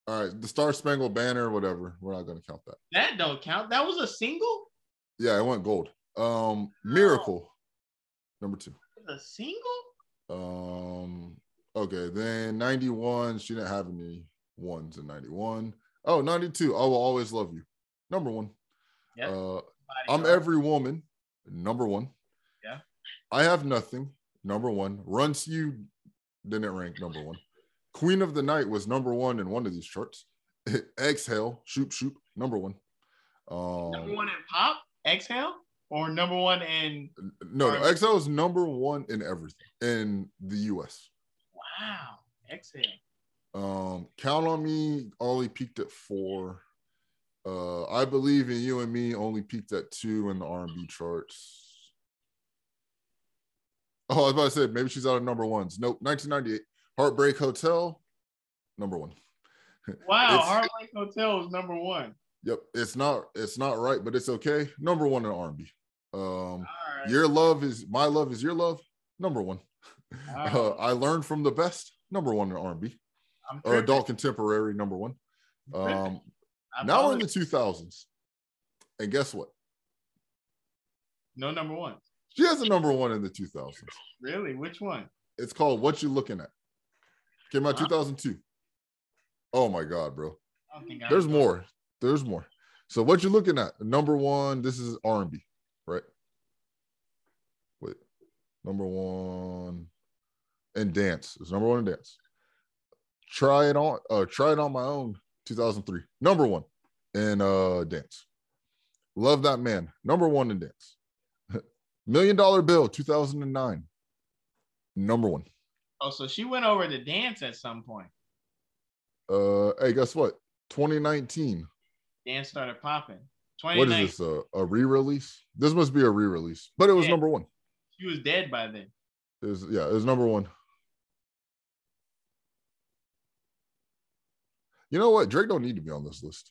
All right. The Star Spangled Banner, whatever. We're not going to count that. That don't count. That was a single? Yeah, it went gold. Miracle. Number 2. A single? Okay, then 91. She didn't have any ones in 91. Oh, 92. I Will Always Love You. Number 1. Yeah. I'm Every Woman. Number 1. Yeah. I Have Nothing. Number 1. Run to You didn't rank number 1. Queen of the Night was number 1 in one of these charts. Exhale. Shoop Shoop. Number 1. Number 1 in pop? Exhale? Or number 1 in... No, Exhale is number 1 in everything in the U.S. Wow. Exhale. Count on Me only peaked at 4. I Believe in You and Me only peaked at 2 in the R&B charts. Oh, I was about to say, maybe she's out of number ones. Nope, 1998. Heartbreak Hotel, number 1. Wow, Heartbreak Hotel was number 1. Yep, it's not right, but it's okay. Number 1 in R&B. Right. My Love Is Your Love, number 1. Right. I Learned from the Best, number 1 in R&B. Or adult contemporary, number 1. Now we're in the 2000s. And guess what? No number 1. She has a number 1 in the 2000s. Really? Which one? It's called What You Looking At. Came out 2002. Oh my God, bro. There's more. There's more. So What You Looking At, number 1, this is R&B, right? Wait, number 1 and Dance. It's number 1 in Dance. Try It On My Own, 2003. Number 1 in Dance. Love That Man, number 1 in Dance. $1 Million Bill, 2009. Number 1. Oh, so she went over to Dance at some point. Hey, guess what? 2019. Dance started popping. What is this? A re-release? This must be a re-release, but it was number 1. She was dead by then. It was number 1. You know what? Drake don't need to be on this list.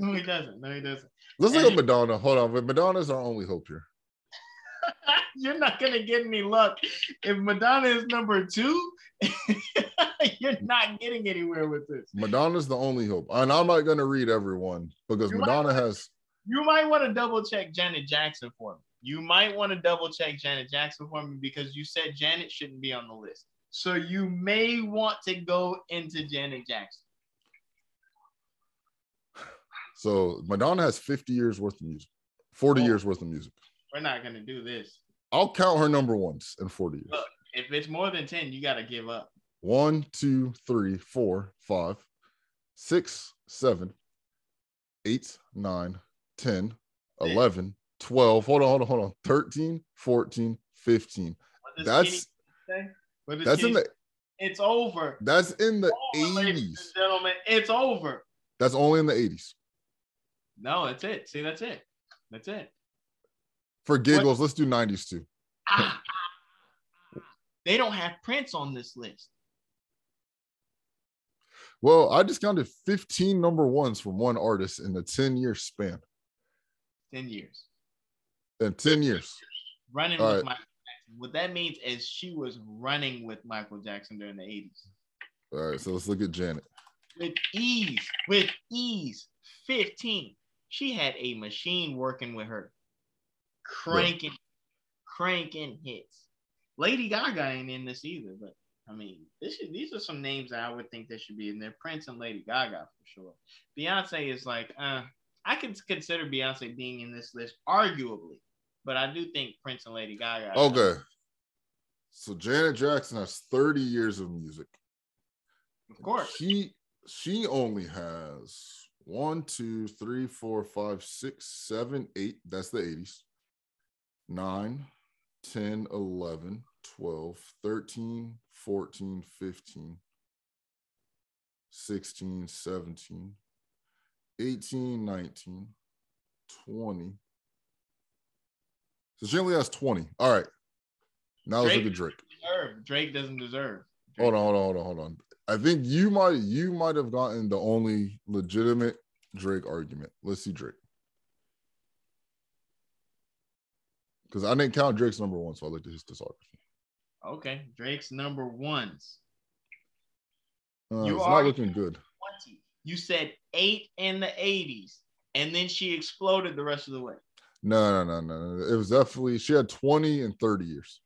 No, he doesn't. Let's look at Madonna. Hold on. Madonna's our only hope here. You're not going to get any luck. If Madonna is number 2, you're not getting anywhere with this. Madonna's the only hope. And I'm not going to read everyone because You might want to double check Janet Jackson for me. Because you said Janet shouldn't be on the list. So you may want to go into Janet Jackson. So Madonna has 50 years worth of music, 40 years worth of music. We're not going to do this. I'll count her number ones in 40 years. Look, if it's more than 10, you got to give up. 1, 2, 3, 4, 5, 6, 7, 8, 9, 10, 11, 12. Hold on. 13, 14, 15. It's over. That's in the 80s. Ladies and gentlemen, it's over. That's only in the 80s. No, that's it. See, that's it. For giggles, let's do 90s too. They don't have Prince on this list. Well, I just counted 15 number ones from one artist in a 10-year span. 10 years. And 10 years. Running with Michael Jackson. What that means is she was running with Michael Jackson during the 80s. All right, so let's look at Janet. With ease, 15. She had a machine working with her. Cranking hits. Lady Gaga ain't in this either, but I mean, these are some names that I would think that should be in there. Prince and Lady Gaga for sure. Beyonce is like, I could consider Beyonce being in this list, arguably, but I do think Prince and Lady Gaga. Okay. So Janet Jackson has 30 years of music. Of course. She only has One, two, three, four, five, six, seven, eight. That's the 80s. 9, 10, 11, 12, 13, 14, 15, 16, 17, 18, 19, 20. So generally that's 20. All right. Now let's look at Drake. Drake doesn't deserve. Hold on. I think you might have gotten the only legitimate Drake argument. Let's see Drake. Because I didn't count Drake's number one, so I looked at his discography. Okay, Drake's number ones. It's not looking good. 20. You said 8 in the 80s, and then she exploded the rest of the way. No. It was definitely, she had 20 and 30 years.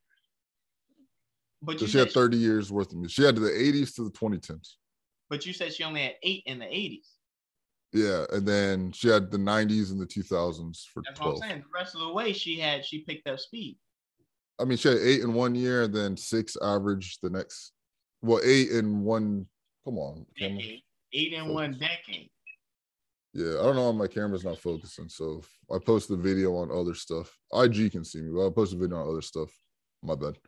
But so she had 30 years worth of music. She had the 80s to the 2010s. But you said she only had 8 in the 80s. Yeah, and then she had the 90s and the 2000s for 12. That's what I'm saying. The rest of the way she picked up speed. I mean, she had 8 in 1 year, and then 6 average the next. Well, 8 in one. Come on. Decade. 8 in 1 decade. Yeah, I don't know how my camera's not focusing, so I post the video on other stuff. IG can see me, but I post the video on other stuff. My bad.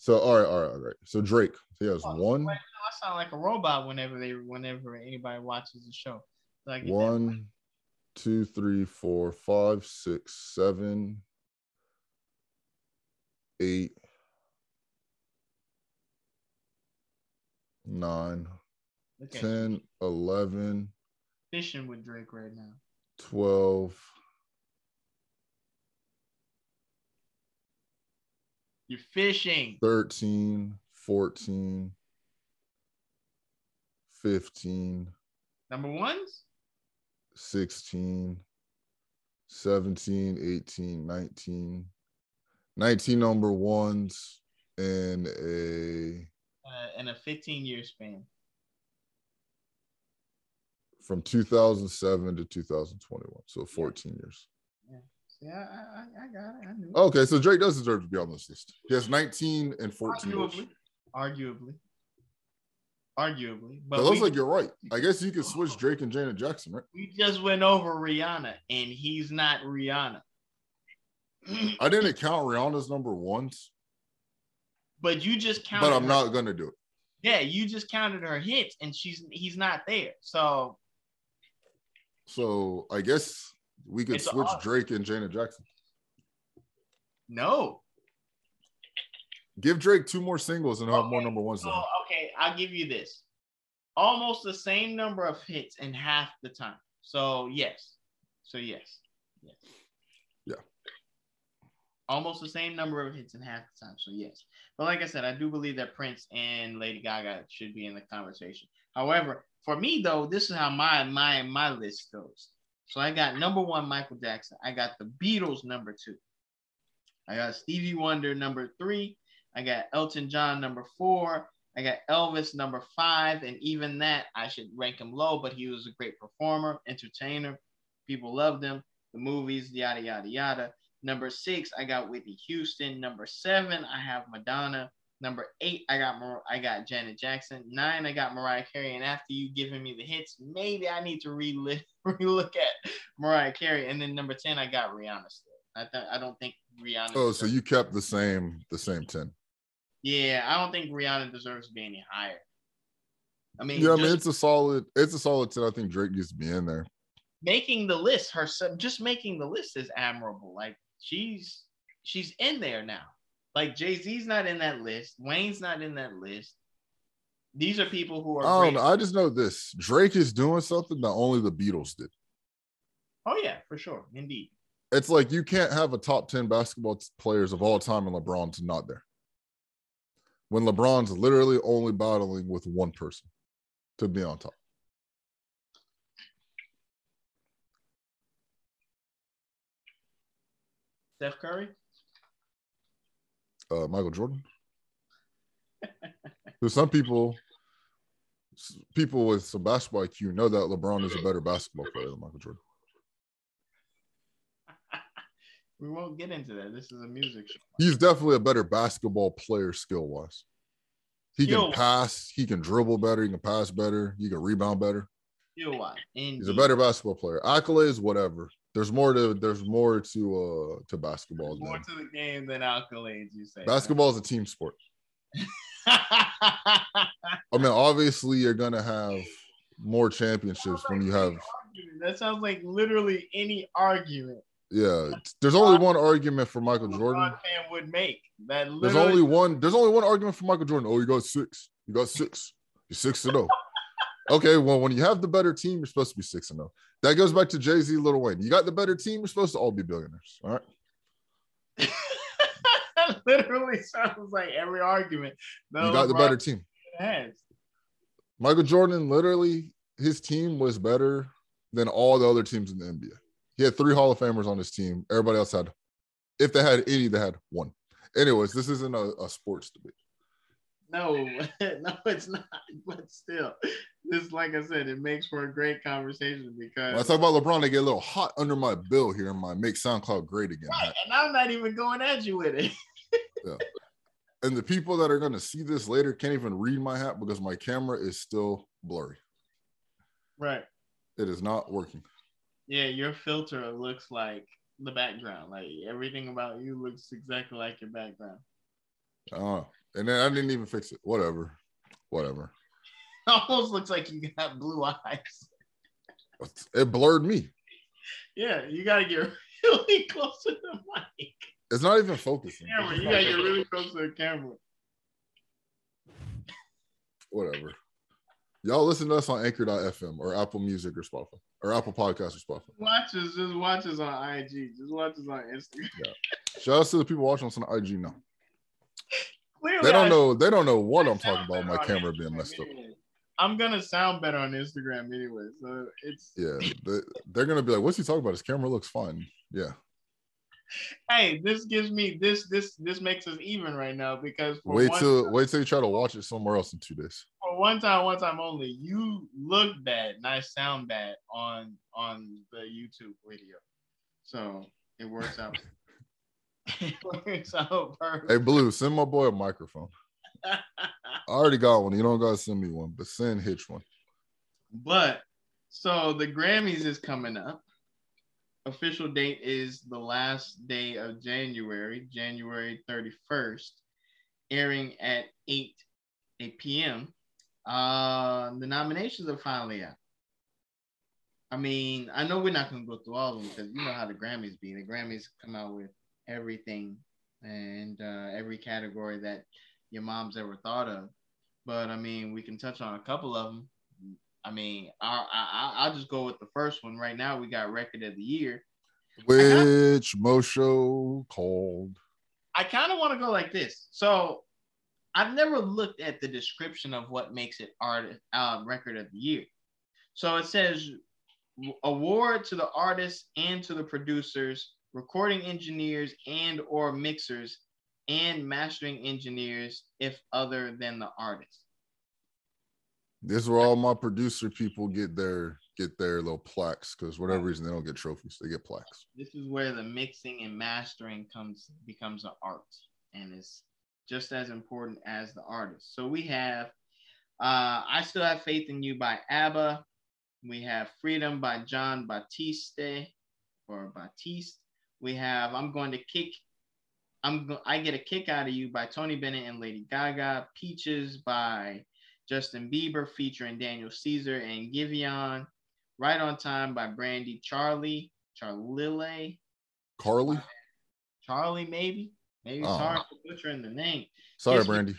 So all right. So Drake, he has one. Wait, I sound like a robot whenever anybody watches the show. So I get 1, 2, 3, 4, 5, 6, 7, 8, 9, okay. 10, 11. Fishing with Drake right now. 12. You're fishing. 13, 14, 15. Number ones? 16, 17, 18, 19. 19 number ones in a 15-year span. From 2007 to 2021, so 14 years. Yeah, I got it. I knew it. Okay, so Drake does deserve to be on this list. He has 19 and 14. Arguably. But it looks like you're right. I guess you could switch Drake and Janet Jackson, right? We just went over Rihanna, and he's not Rihanna. I didn't count Rihanna's number ones. But you just counted. But I'm not going to do it. Yeah, you just counted her hits, and he's not there. So I guess we could switch Drake and Janet Jackson. No. Give Drake 2 more singles and have more number ones. Oh, okay, I'll give you this. Almost the same number of hits in half the time. So yes. Yeah. Almost the same number of hits in half the time. So yes. But like I said, I do believe that Prince and Lady Gaga should be in the conversation. However, for me though, this is how my list goes. So I got number 1, Michael Jackson. I got the Beatles, number 2. I got Stevie Wonder, number 3. I got Elton John, number 4. I got Elvis, number 5. And even that, I should rank him low, but he was a great performer, entertainer. People loved him. The movies, yada, yada, yada. Number 6, I got Whitney Houston. Number 7, I have Madonna. Number 8, I got Janet Jackson. 9, I got Mariah Carey. And after you giving me the hits, maybe I need to relook at Mariah Carey. And then number 10, I got Rihanna still. I don't think Rihanna. Oh, so you kept the same 10. Yeah, I don't think Rihanna deserves to be any higher. I mean, it's a solid 10. I think Drake needs to be in there. Making the list herself, just making the list is admirable. Like she's in there now. Like Jay-Z's not in that list. Wayne's not in that list. These are people who are. I don't know. I just know this. Drake is doing something that only the Beatles did. Oh, yeah, for sure. Indeed. It's like you can't have a top 10 basketball players of all time and LeBron's not there. When LeBron's literally only battling with one person to be on top. Steph Curry? Michael Jordan. There's some people with some basketball IQ know that LeBron is a better basketball player than Michael Jordan. We won't get into that. This is a music show. He's definitely a better basketball player skill-wise. He can pass. He can dribble better. He can pass better. He can rebound better. You're what? He's a better basketball player. Accolades, whatever. There's more to basketball. There's more to the game than accolades, you say. Basketball is a team sport. I mean, obviously, you're gonna have more championships when you have. That sounds like literally any argument. Yeah, there's only one argument for Michael Jordan. Would make that. There's only one argument for Michael Jordan. Oh, you got six. You're 6-0. Okay, well, when you have the better team, you're supposed to be 6-0. That goes back to Jay-Z, Lil Wayne. You got the better team, you're supposed to all be billionaires. All right. That literally sounds like every argument. No, you got the better team. Michael Jordan, literally, his team was better than all the other teams in the NBA. He had 3 Hall of Famers on his team. Everybody else had, if they had any, they had one. Anyways, this isn't a sports debate. No, it's not. But still, just like I said, it makes for a great conversation because when I talk about LeBron, I get a little hot under my bill here in my Make SoundCloud Great Again. Right, and I'm not even going at you with it. Yeah. And the people that are going to see this later can't even read my hat because my camera is still blurry. Right. It is not working. Yeah, your filter looks like the background. Like everything about you looks exactly like your background. Oh. And then I didn't even fix it. Whatever. It almost looks like you got blue eyes. It blurred me. Yeah, you got to get really close to the mic. It's not even focusing. Camera, you got to get really close to the camera. Whatever. Y'all listen to us on Anchor.fm or Apple Music or Spotify or Apple Podcasts or Spotify. Just watch us on IG. Just watch us on Instagram. Yeah. Shout out to the people watching us on IG now. Clearly, they don't know what I'm talking about. My camera being messed up. I'm gonna sound better on Instagram anyway, so it's They're gonna be like, "What's he talking about? His camera looks fine." Yeah. Hey, this gives me this makes us even right now because wait till you try to watch it somewhere else in 2 days. For one time only, you look bad and I sound bad on the YouTube video, so it works out. So hey Blue, send my boy a microphone. I already got one. You don't gotta send me one, but send Hitch one. But so the Grammys is coming up. Official date is the last day of January 31st, airing at 8 p.m. The nominations are finally out. I mean, I know we're not gonna go through all of them because you know how the Grammys be. The Grammys come out with everything and every category that your mom's ever thought of, but I mean we can touch on a couple of them. I mean I'll just go with the first one right now. We got Record of the Year, which Mosho called. I kind of want to go like this. So I've never looked at the description of what makes it Record of the Year. So it says award to the artists and to the producers, recording engineers and or mixers, and mastering engineers if other than the artist. This is where all my producer people get their little plaques because for whatever reason they don't get trophies, they get plaques. This is where the mixing and mastering becomes an art and is just as important as the artist. So we have I Still Have Faith in You by ABBA. We have Freedom by Jon Batiste or Batiste. We have I Get a Kick Out of You by Tony Bennett and Lady Gaga, Peaches by Justin Bieber featuring Daniel Caesar and Giveon, Right on Time by Brandi Carlile, maybe sorry for butchering the name. Sorry, Brandi.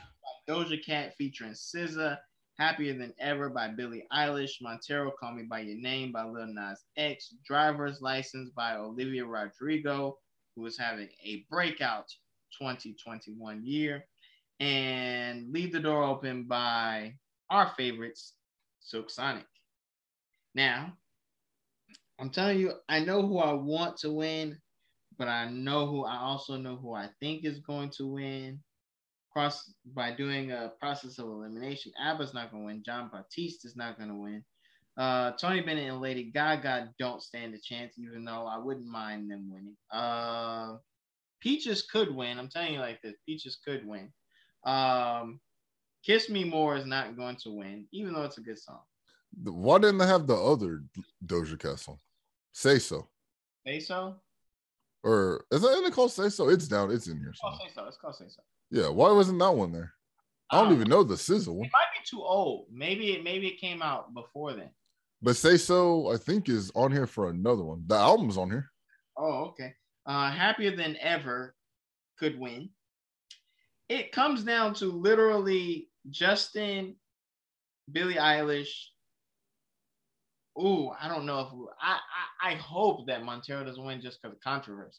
Doja Cat featuring SZA, Happier Than Ever by Billie Eilish, Montero, Call Me By Your Name by Lil Nas X, Driver's License by Olivia Rodrigo, who is having a breakout 2021 year, and Leave the Door Open by our favorites, Silk Sonic. Now, I'm telling you, I know who I want to win, but I also know who I think is going to win. By doing a process of elimination, ABBA's not going to win. Jon Batiste is not going to win. Tony Bennett and Lady Gaga don't stand a chance, even though I wouldn't mind them winning. Peaches could win. I'm telling you like this. Peaches could win. Kiss Me More is not going to win, even though it's a good song. Why didn't they have the other Doja Cat song? Say So. Say So? Or is that in the called Say So? It's down. It's in here. It's called Say So. It's called Say So. Yeah. Why wasn't that one there? I don't even know the SZA one. It might be too old. Maybe it came out before then. But Say So, I think, is on here for another one. The album's on here. Oh, okay. Happier Than Ever could win. It comes down to literally Justin, Billie Eilish. Ooh, I don't know if I hope that Montero doesn't win just because of controversy.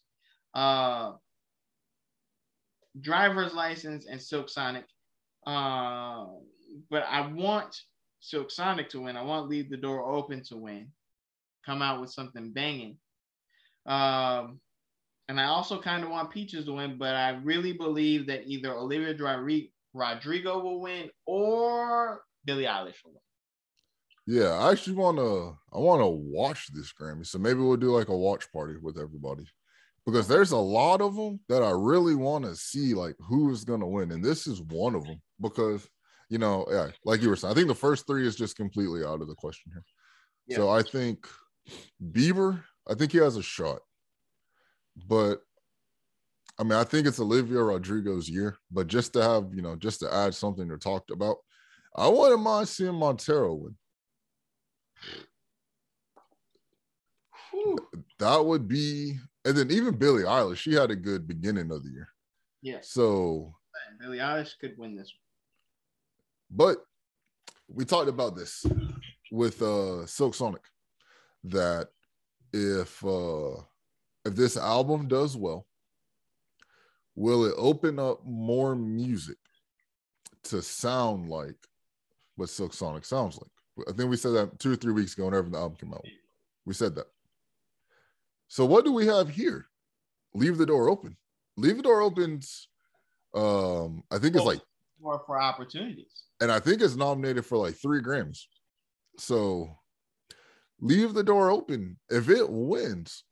Driver's License and Silk Sonic. But I want Silk Sonic to win. I want Leave the Door Open to win. Come out with something banging. And I also kind of want Peaches to win, but I really believe that either Olivia Rodrigo will win or Billie Eilish will win. Yeah, I actually want to watch this Grammy. So maybe we'll do like a watch party with everybody, because there's a lot of them that I really want to see, like who's going to win. And this is one of them because, you know, yeah, like you were saying, I think the first three is just completely out of the question here. Yeah. So I think Bieber, I think he has a shot. But I mean, I think it's Olivia Rodrigo's year, but just to have, you know, just to add something to talk about, I wouldn't mind seeing Montero win. Whew. That would be, and then even Billie Eilish, she had a good beginning of the year. Yeah. So Billie Eilish could win this one. But we talked about this with Silk Sonic, that if this album does well, will it open up more music to sound like what Silk Sonic sounds like? I think we said that 2 or 3 weeks ago whenever the album came out. We said that. So what do we have here? Leave the Door Open. Leave the Door Open's, I think it's like... More for opportunities. And I think it's nominated for like 3 Grammys. So Leave the Door Open, if it wins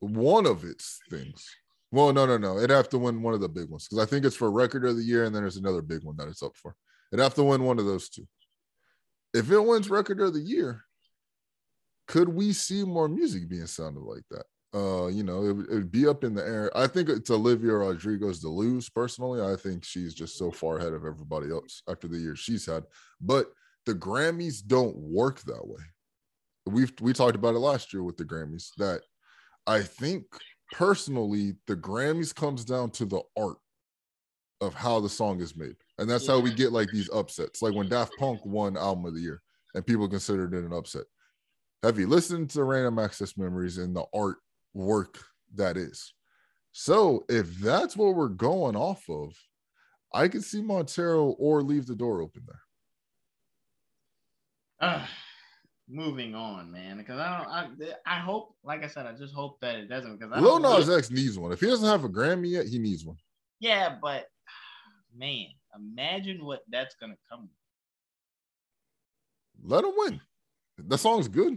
one of its things... Well, no. It'd have to win one of the big ones, because I think it's for Record of the Year, and then there's another big one that it's up for. It'd have to win one of those two. If it wins Record of the Year, could we see more music being sounded like that? You know, it would be up in the air. I think it's Olivia Rodrigo's to lose, personally. I think she's just so far ahead of everybody else after the year she's had. But the Grammys don't work that way. We talked about it last year with the Grammys, that I think, personally, the Grammys comes down to the art of how the song is made. And that's how we get like these upsets. Like when Daft Punk won Album of the Year and people considered it an upset. Have you listened to Random Access Memories and the art work that is? So if that's what we're going off of, I could see Montero or Leave the Door Open there. Moving on, man, because I hope, like I said, I just hope that it doesn't, because Lil Nas X needs one. If he doesn't have a Grammy yet, he needs one. Yeah, but man, imagine what that's gonna come with. Let him win. The song's good.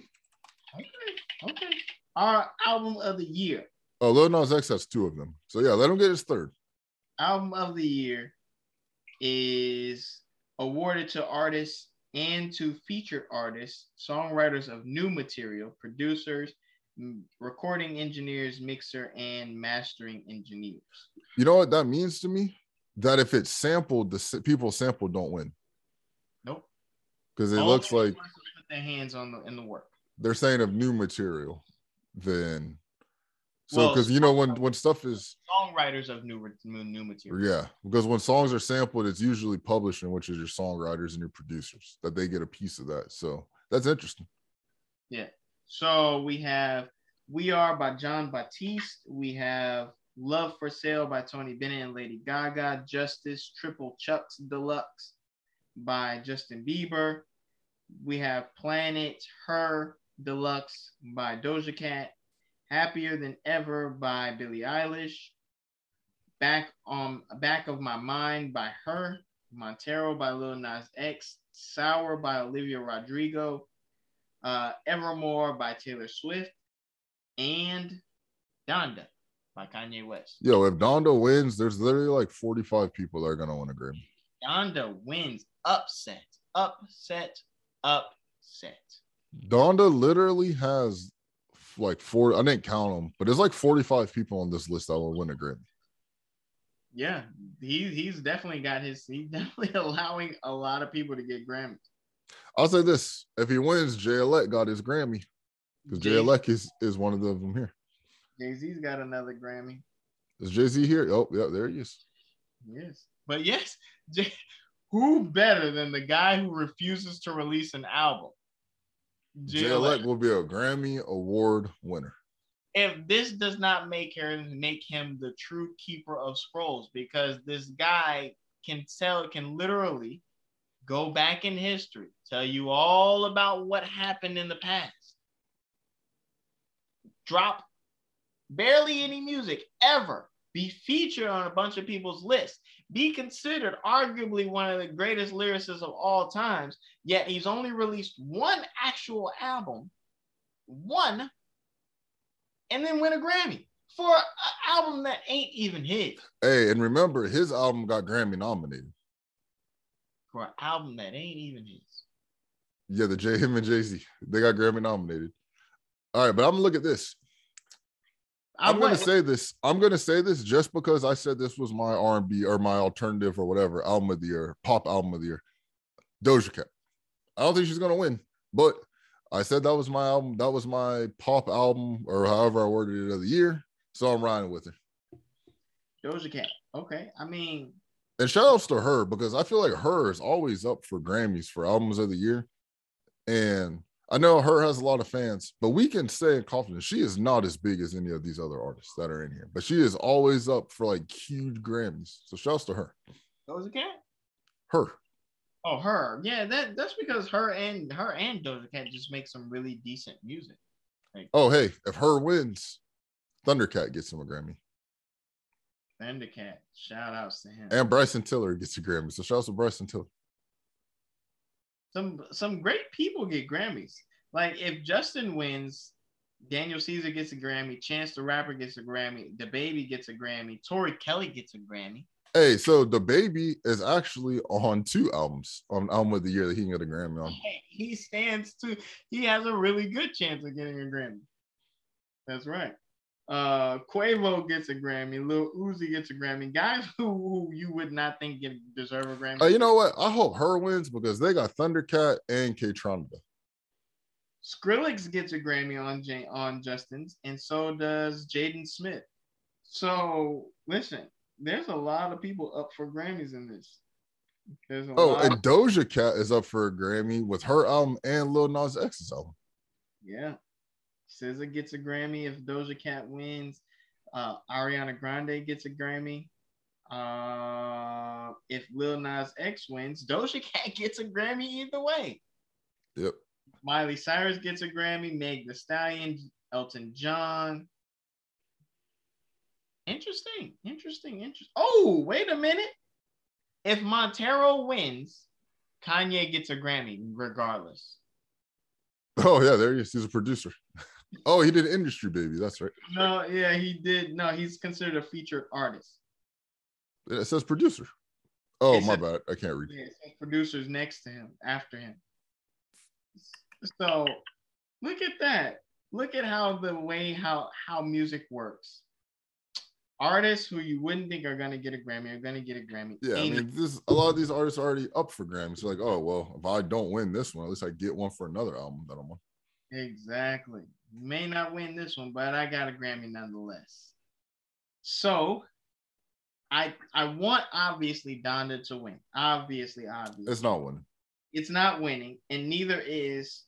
Okay. Our Album of the Year. Oh, Lil Nas X has 2 of them. So yeah, let him get his 3rd. Album of the Year is awarded to artists and to featured artists, songwriters of new material, producers, recording engineers, mixer, and mastering engineers. You know what that means to me? That if it's sampled, the people sampled don't win. Nope. Because it looks like put their hands on in the work. They're saying of new material, then. So because you know when stuff is songwriters of new material. Yeah, because when songs are sampled, it's usually publishing, which is your songwriters and your producers, that they get a piece of that. So that's interesting. Yeah. So we have We Are by Jon Batiste. We have Love for Sale by Tony Bennett and Lady Gaga. Justice Triple Chucks Deluxe by Justin Bieber. We have Planet Her Deluxe by Doja Cat. Happier Than Ever by Billie Eilish. Back of My Mind by Her. Montero by Lil Nas X. Sour by Olivia Rodrigo. Evermore by Taylor Swift. And Donda by Kanye West. Yo, if Donda wins, there's literally like 45 people that are going to win a Grammy. Donda wins. Upset. Donda literally has like 4, I didn't count them, but there's like 45 people on this list that will win a Grammy. Yeah, he's definitely got his, he's definitely allowing a lot of people to get Grammys. I'll say this, if he wins, Jay-Elect got his Grammy, because Jay-Elect is one of them here. Jay-Z's got another Grammy. Is Jay-Z here? Oh, yeah, there he is. Yes. But yes, who better than the guy who refuses to release an album? J-Elect will be a Grammy Award winner. If this does not make him the true keeper of scrolls, because this guy can literally go back in history, tell you all about what happened in the past. Drop barely any music ever, be featured on a bunch of people's lists, be considered arguably one of the greatest lyricists of all times, yet he's only released one actual album, and then win a Grammy for an album that ain't even his. Hey, and remember, his album got Grammy nominated. For an album that ain't even his. Yeah, him and Jay-Z, they got Grammy nominated. All right, but I'm going to look at this. I'm going to say this. I'm going to say this just because I said this was my R&B or my alternative or whatever album of the year, pop album of the year. Doja Cat. I don't think she's going to win, but I said that was my album. That was my pop album or however I worded it of the year. So I'm riding with her. Doja Cat. Okay. I mean. And shout outs to her, because I feel like her is always up for Grammys for albums of the year. And I know her has a lot of fans, but we can say in confidence she is not as big as any of these other artists that are in here. But she is always up for like huge Grammys. So shouts to her. Doja Cat? Her. Oh, her. Yeah, that's because her and Doja Cat just make some really decent music. Like, oh, hey, if her wins, Thundercat gets him a Grammy. Thundercat, shout outs to him. And Bryson Tiller gets a Grammy. So shout outs to Bryson Tiller. Some great people get Grammys. Like if Justin wins, Daniel Caesar gets a Grammy, Chance the Rapper gets a Grammy, DaBaby gets a Grammy, Tori Kelly gets a Grammy. Hey, so DaBaby is actually on 2 albums, on album of the year that he can get a Grammy on. Hey, he has a really good chance of getting a Grammy. That's right. Quavo gets a Grammy, Lil Uzi gets a Grammy, guys who you would not think deserve a Grammy. You know what? I hope her wins because they got Thundercat and K-Tronda. Skrillex gets a Grammy on Justin's, and so does Jaden Smith. So listen, there's a lot of people up for Grammys in this. And Doja Cat is up for a Grammy with her album and Lil Nas X's album. Yeah. SZA gets a Grammy if Doja Cat wins. Ariana Grande gets a Grammy. If Lil Nas X wins, Doja Cat gets a Grammy either way. Yep. Miley Cyrus gets a Grammy. Meg Thee Stallion, Elton John. Interesting. Oh, wait a minute. If Montero wins, Kanye gets a Grammy regardless. Oh, yeah, there he is. He's a producer. Oh, he did Industry Baby. That's right. No, yeah, he did. No, he's considered a featured artist. It says producer. Oh, my bad. I can't read. Yeah, it says producers next to him, after him. So look at that. Look at how music works. Artists who you wouldn't think are going to get a Grammy are going to get a Grammy. Yeah, I mean, a lot of these artists are already up for Grammys. They're like, oh, well, if I don't win this one, at least I get one for another album that I'm on. Exactly. You may not win this one, but I got a Grammy nonetheless. So I want, obviously, Donda to win. Obviously. It's not winning. And neither is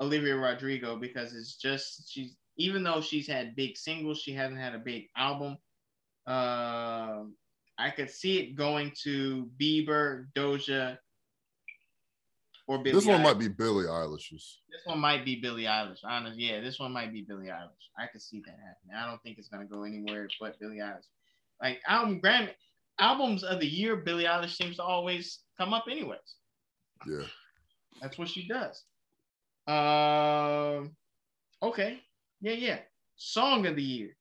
Olivia Rodrigo because it's just even though she's had big singles, she hasn't had a big album. I could see it going to Bieber, Doja, or Billie Eilish. This one might be Billie Eilish's. Honestly, yeah, this one might be Billie Eilish. I could see that happening. I don't think it's going to go anywhere but Billie Eilish. Like, albums of the year, Billie Eilish seems to always come up anyways. Yeah. That's what she does. Okay. Yeah. Song of the year.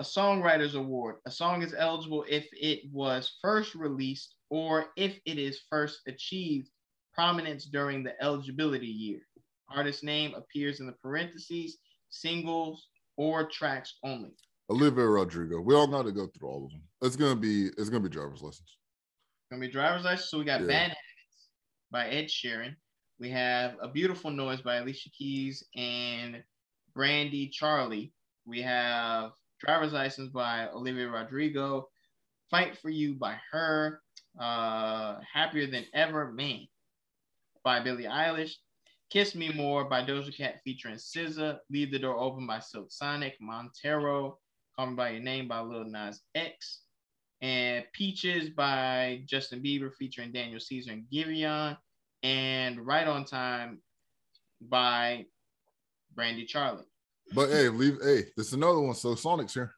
A songwriter's award. A song is eligible if it was first released or if it is first achieved prominence during the eligibility year. Artist name appears in the parentheses, singles or tracks only. Olivia Rodrigo. We all got to go through all of them. It's gonna be driver's license. It's gonna be driver's license. So we got Bad Habits by Ed Sheeran. We have A Beautiful Noise by Alicia Keys and Brandi Carlile. We have Driver's License by Olivia Rodrigo. Fight for You by Her. Happier Than Ever, Man by Billie Eilish. Kiss Me More by Doja Cat featuring SZA. Leave the Door Open by Silk Sonic. Montero. Call Me By Your Name by Lil Nas X. And Peaches by Justin Bieber featuring Daniel Caesar and Giveon. And Right on Time by Brandi Carlile. But this is another one. So Sonic's here.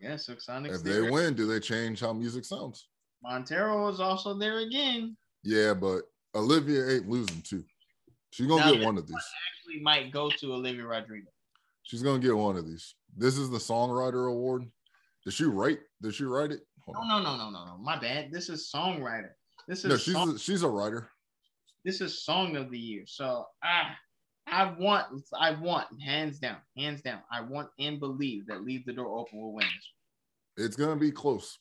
Yeah, so Sonic's. If they win, do they change how music sounds? Montero is also there again. Yeah, but Olivia ain't losing too. She's gonna get one of these. Actually, might go to Olivia Rodrigo. She's gonna get one of these. This is the Songwriter Award. Did she write it? No. My bad. This is songwriter. She's a writer. This is Song of the Year. So I want hands down. I want and believe that Leave the Door Open will win this one. It's gonna be close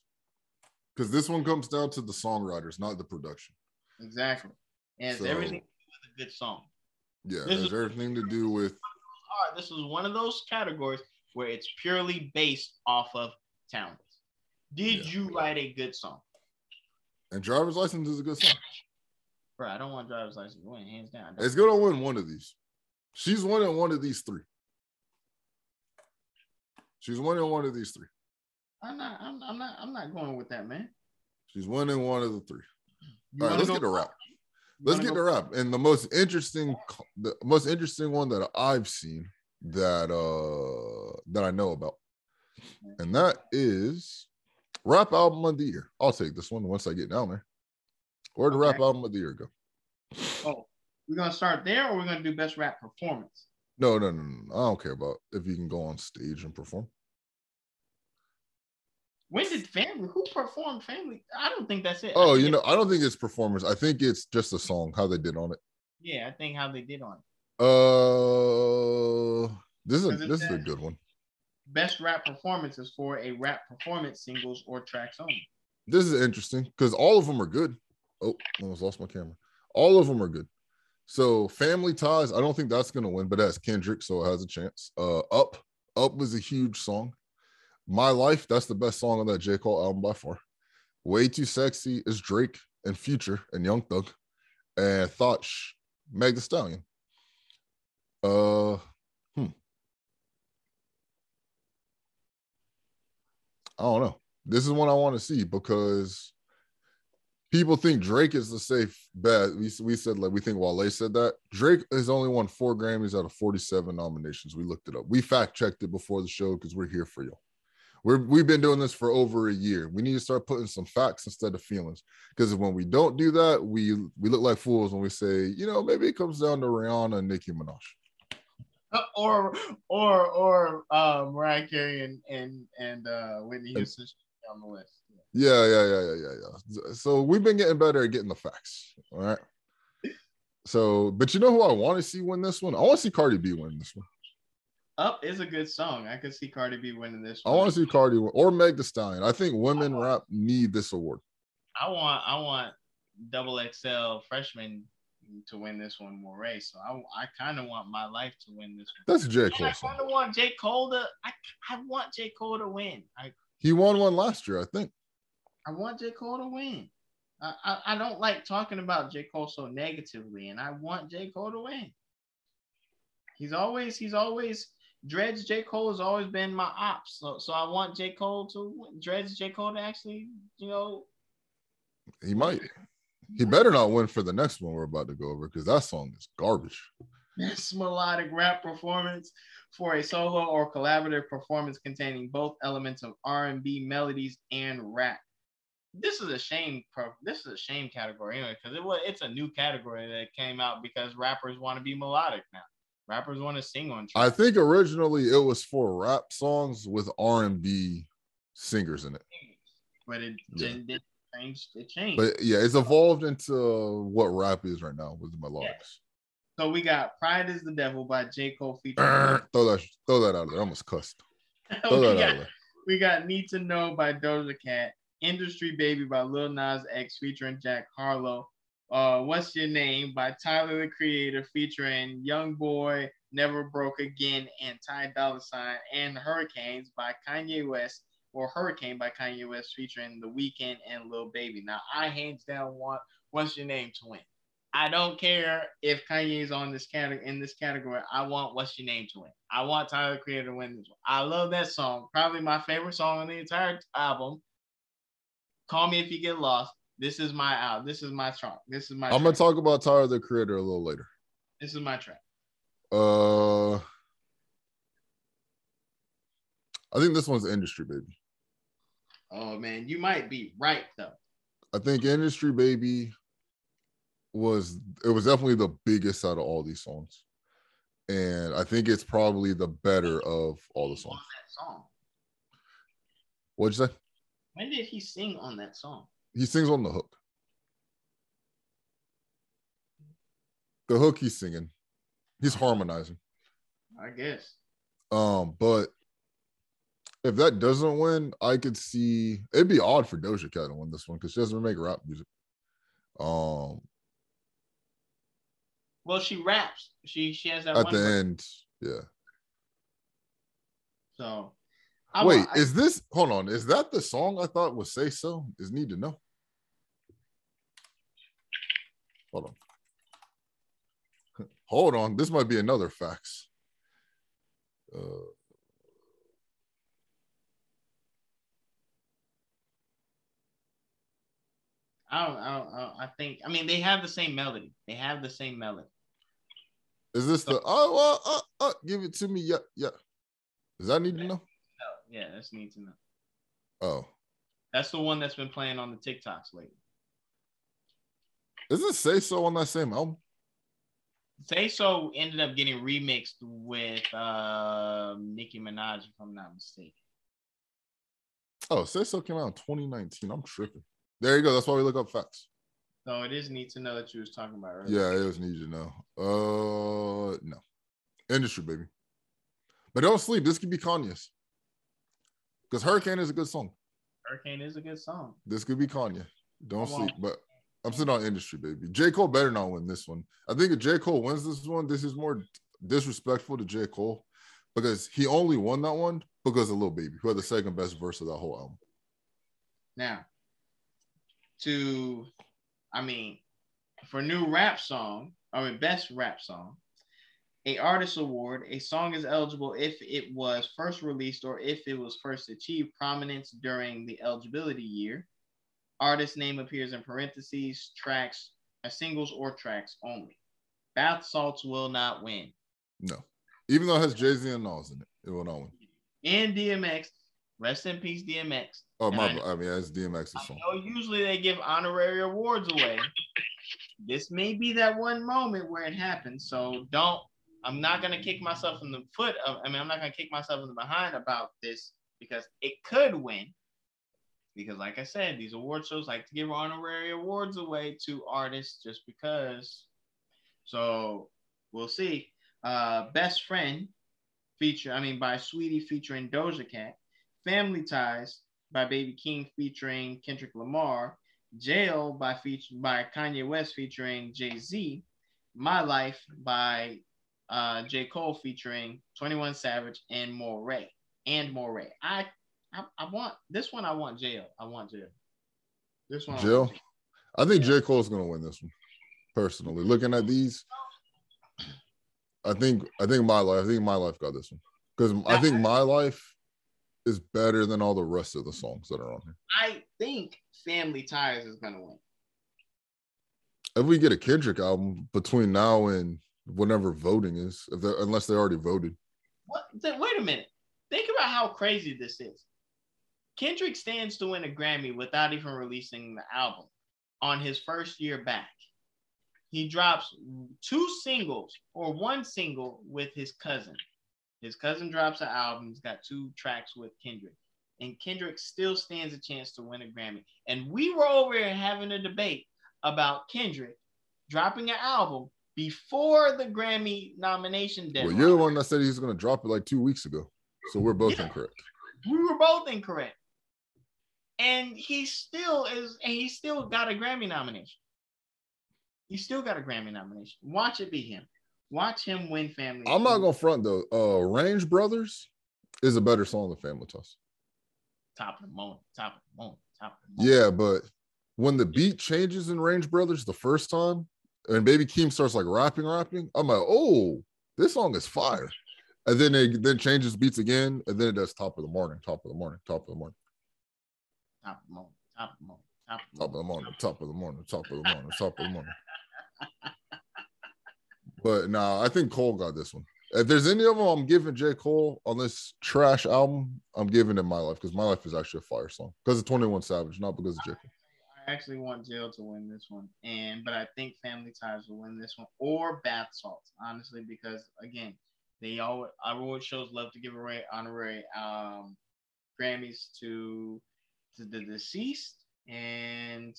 because this one comes down to the songwriters, not the production. Exactly, and it's everything to do with a good song. Yeah, there's everything to do with. This is one of those categories where it's purely based off of talent. Did you write a good song? And Driver's License is a good song. Bro, I don't want Driver's License to win, hands down. It's gonna win one of these. She's winning one of these three. She's winning one of these three. I'm not going with that, man. She's winning one of the three. All right, let's get a wrap. Let's get the wrap. And the most interesting one that I've seen that I know about, and that is Rap Album of the Year. I'll take this one once I get down there. Where'd the Rap Album of the Year go? Oh, we're gonna start there, or we're gonna do Best Rap Performance? No. I don't care about if you can go on stage and perform. When did Family? Who performed Family? I don't think that's it. Oh, I don't think it's performers. I think it's just a song, how they did on it. Yeah, I think how they did on it. This is a good one. Best Rap Performance is for a rap performance, singles or tracks only. This is interesting because all of them are good. Oh, I almost lost my camera. All of them are good. So Family Ties, I don't think that's gonna win, but that's Kendrick, so it has a chance. Up was a huge song. My Life, that's the best song on that J. Cole album by far. Way Too Sexy is Drake and Future and Young Thug. And Thotch, Meg Thee Stallion. I don't know. This is one I want to see because people think Drake is the safe bet. We said, like, we think Wale said that. Drake has only won 4 Grammys out of 47 nominations. We looked it up. We fact-checked it before the show because we're here for y'all. We've been doing this for over a year. We need to start putting some facts instead of feelings. Because when we don't do that, we look like fools when we say, maybe it comes down to Rihanna and Nicki Minaj. Or Mariah Carey and Whitney Houston on the list. Yeah. So we've been getting better at getting the facts. All right. So, but you know who I want to see win this one? I want to see Cardi B win this one. Up is a good song. I could see Cardi B winning this one. I want to see Cardi or Meg Thee Stallion. I think women rap need this award. I want XXL freshman to win this one more race. So I kind of want My Life to win this one. That's J. Cole. I kind of want J. Cole to. I want J. Cole to win. He won one last year, I think. I want J. Cole to win. I don't like talking about J. Cole so negatively, and I want J. Cole to win. He's always. Dred's J. Cole has always been my ops, so I want J. Cole to win. Dred's J. Cole to actually, He might. He better not win for the next one we're about to go over because that song is garbage. Best melodic rap performance for a solo or collaborative performance containing both elements of R&B melodies and rap. This is a shame. This is a shame category anyway because it's a new category that came out because rappers want to be melodic now. Rappers want to sing on track. I think originally it was for rap songs with R&B singers in it. But it changed. But yeah, it's evolved into what rap is right now with melodics. So we got Pride is the Devil by J. Cole featuring. Throw that out of there. I almost cussed. We got Need to Know by Doja Cat. Industry Baby by Lil Nas X featuring Jack Harlow. What's Your Name by Tyler the Creator featuring Youngboy, Never Broke Again, and Ty Dolla $ign, and Hurricane by Kanye West featuring The Weeknd and Lil Baby. Now, I hands down want What's Your Name to win. I don't care if Kanye's on this category. In this category, I want What's Your Name to win. I want Tyler the Creator to win this one. I love that song. Probably my favorite song on the entire album. Call Me If You Get Lost. This is my out. This is my track. I'm gonna talk about Tyler the Creator a little later. This is my track. I think this one's Industry Baby. Oh man, you might be right though. I think Industry Baby was definitely the biggest out of all these songs, and I think it's probably the better of all the songs. That song. What'd you say? When did he sing on that song? He sings on the hook. The hook he's singing. He's harmonizing. I guess. But if that doesn't win, I could see it'd be odd for Doja Cat to win this one because she doesn't make rap music. Well, she raps. She has that at one the end. Yeah. So is that the song I thought was Say So? Is Need to Know? Hold on. This might be another fax. I think they have the same melody. Is this the give it to me? Yeah. Does that Need to Know? Yeah, that's Need to Know. Oh. That's the one that's been playing on the TikToks lately. Does it Say So on that same album? Say So ended up getting remixed with Nicki Minaj, if I'm not mistaken. Oh, Say So came out in 2019. I'm tripping. There you go. That's why we look up facts. So it is Need to Know that you was talking about, right? Yeah, it was Need to Know. No. Industry Baby. But don't sleep. This could be Kanye's. Because Hurricane is a good song. This could be Kanye. Don't sleep, but I'm sitting on Industry Baby. J. Cole better not win this one. I think if J. Cole wins this one, this is more disrespectful to J. Cole because he only won that one because of Lil Baby, who had the second best verse of that whole album. Now, for best rap song, a artist award, a song is eligible if it was first released or if it was first achieved prominence during the eligibility year. Artist name appears in parentheses, tracks, singles or tracks only. Bath salts will not win. No. Even though it has Jay-Z and Nas in it, it will not win. And DMX. Rest in peace, DMX. Oh, that's DMX's song. I know usually they give honorary awards away. This may be that one moment where it happens, so don't. I'm not going to kick myself in the I'm not going to kick myself in the behind about this because it could win. Because like I said, these award shows like to give honorary awards away to artists just because. So we'll see. Best Friend by Sweetie featuring Doja Cat. Family Ties by Baby King featuring Kendrick Lamar. Jail by Kanye West featuring Jay-Z. My Life by J. Cole featuring 21 Savage and Moray. I want this one. I want Jail. This one. Jail. I think J. Cole's gonna win this one. Personally, looking at these, I think My Life. I think My Life got this one because I think My Life is better than all the rest of the songs that are on here. I think Family Ties is gonna win. If we get a Kendrick album between now and whenever voting is, unless they already voted. What? Wait a minute. Think about how crazy this is. Kendrick stands to win a Grammy without even releasing the album. On his first year back, he drops two singles or one single with his cousin. His cousin drops an album. He's got two tracks with Kendrick. And Kendrick still stands a chance to win a Grammy. And we were over here having a debate about Kendrick dropping an album before the Grammy nomination deadline. Well, you're the one that said he's going to drop it like 2 weeks ago. So we're both incorrect. We were both incorrect. And he still is, and he still got a Grammy nomination. He still got a Grammy nomination. Watch it be him. Watch him win Family. I'm not going to front though. Range Brothers is a better song than Family Toss. Top of the moment. Yeah, but when the beat changes in Range Brothers the first time and Baby Keem starts like rapping, I'm like, oh, this song is fire. And then it then changes beats again, and then it does top of the morning. But nah, I think Cole got this one. If there's any of them, I'm giving J. Cole on this trash album. I'm giving it My Life, because My Life is actually a fire song because of 21 Savage, not because of J. Cole. I actually want Jail to win this one, but I think Family Ties will win this one, or Bath Salts, honestly, because again, they always shows love to give away honorary Grammys to the deceased, and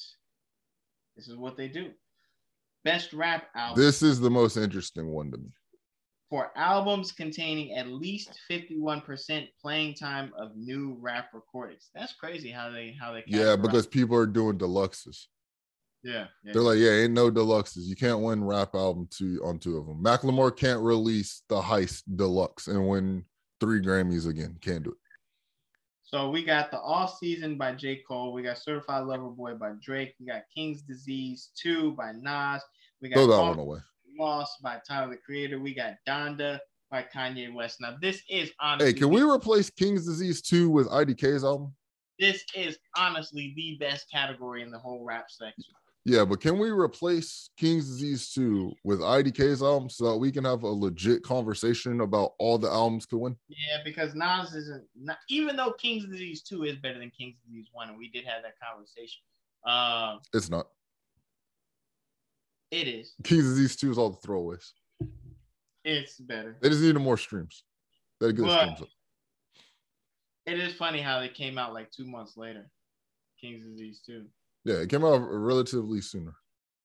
this is what they do. Best rap album. This is the most interesting one to me. For albums containing at least 51% playing time of new rap recordings. That's crazy how they yeah, because people are doing deluxes. Yeah. They're like, yeah, ain't no deluxes. You can't win rap album on two of them. Macklemore can't release The Heist Deluxe and win 3 Grammys again. Can't do it. So we got The All Season by J. Cole. We got Certified Lover Boy by Drake. We got King's Disease 2 by Nas. We got Lost by Tyler the Creator. We got Donda by Kanye West. Now this is honestly. Hey, can we replace King's Disease 2 with IDK's album? This is honestly the best category in the whole rap section. Yeah, but can we replace King's Disease 2 with IDK's album so that we can have a legit conversation about all the albums could win? Yeah, because Nas isn't, even though King's Disease 2 is better than King's Disease 1, and we did have that conversation. It's not. It is. King's Disease 2 is all the throwaways. It's better. They just needed more streams. That good streams up. It is funny how they came out like 2 months later. King's Disease 2. Yeah, it came out relatively sooner.